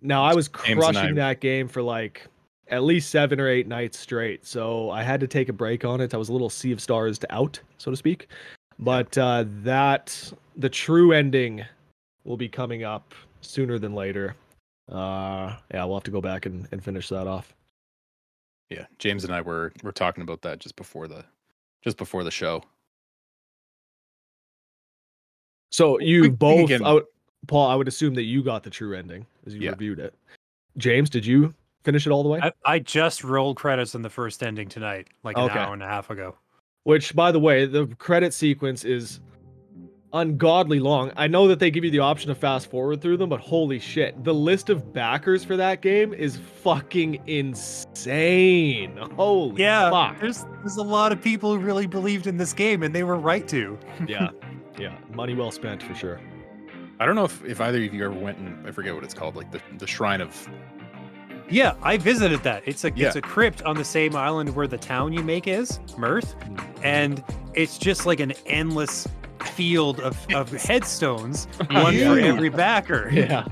Now, I was crushing that game for like at least 7 or 8 nights straight, so I had to take a break on it. I was a little Sea of Stars out, so to speak. But the true ending will be coming up sooner than later. We'll have to go back and finish that off. Yeah, James and I were talking about that just before the show. So you both, Paul, I would assume that you got the true ending as you reviewed it. James, did you finish it all the way? I just rolled credits on the first ending tonight, like an hour and a half ago. Which, by the way, the credit sequence is ungodly long. I know that they give you the option to fast forward through them, but holy shit, the list of backers for that game is fucking insane. Holy fuck. There's a lot of people who really believed in this game, and they were right to. Yeah, money well spent for sure. I don't know if either of you ever went, and I forget what it's called, like the Shrine of... Yeah, I visited that. It's a crypt on the same island where the town you make is, Mirth, and it's just like an endless field of headstones, one for every backer. Yeah.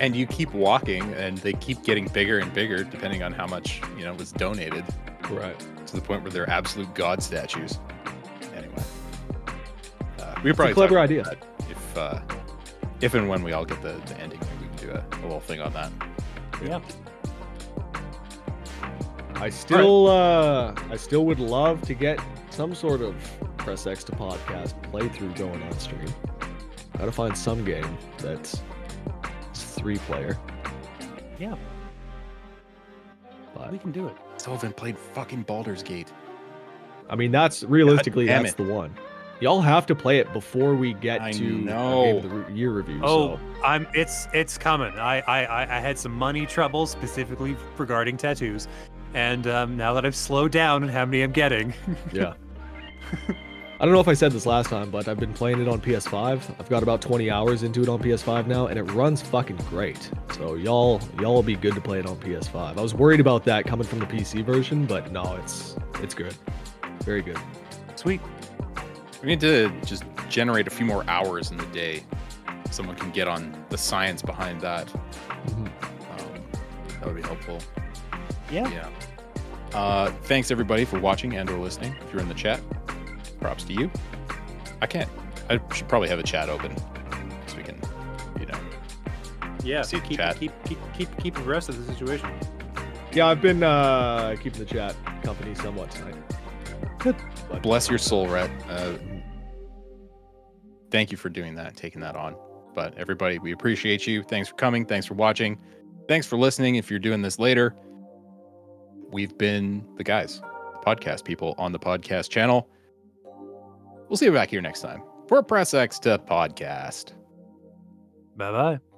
And you keep walking, and they keep getting bigger and bigger, depending on how much, was donated. Right. To the point where they're absolute god statues. We probably clever idea. If and when we all get the ending, we can do a little thing on that. Yeah. I still would love to get some sort of Press X to podcast playthrough going on stream. I gotta find some game that's 3-player. Yeah. But we can do it. Still haven't played fucking Baldur's Gate. I mean, that's realistically, that's the one. Y'all have to play it before we get to the Game of the Year review. Oh, so. It's coming. I had some money trouble specifically regarding tattoos, and now that I've slowed down on how many I'm getting. Yeah. I don't know if I said this last time, but I've been playing it on PS5. I've got about 20 hours into it on PS5 now, and it runs fucking great. So y'all will be good to play it on PS5. I was worried about that coming from the PC version, but no, it's good, very good. Sweet. We need to just generate a few more hours in the day. Someone can get on the science behind that. That would be helpful. Yeah. Thanks everybody for watching and or listening. If you're in the chat, props to you. I should probably have a chat open so we can, see the chat. Keep abreast of the situation. Yeah, I've been keeping the chat company somewhat tonight. Good. Bless your soul, Rhett. Thank you for doing that, taking that on. But everybody, we appreciate you. Thanks for coming. Thanks for watching. Thanks for listening. If you're doing this later, we've been the guys, the podcast people on the podcast channel. We'll see you back here next time for Press X to Podcast. Bye-bye.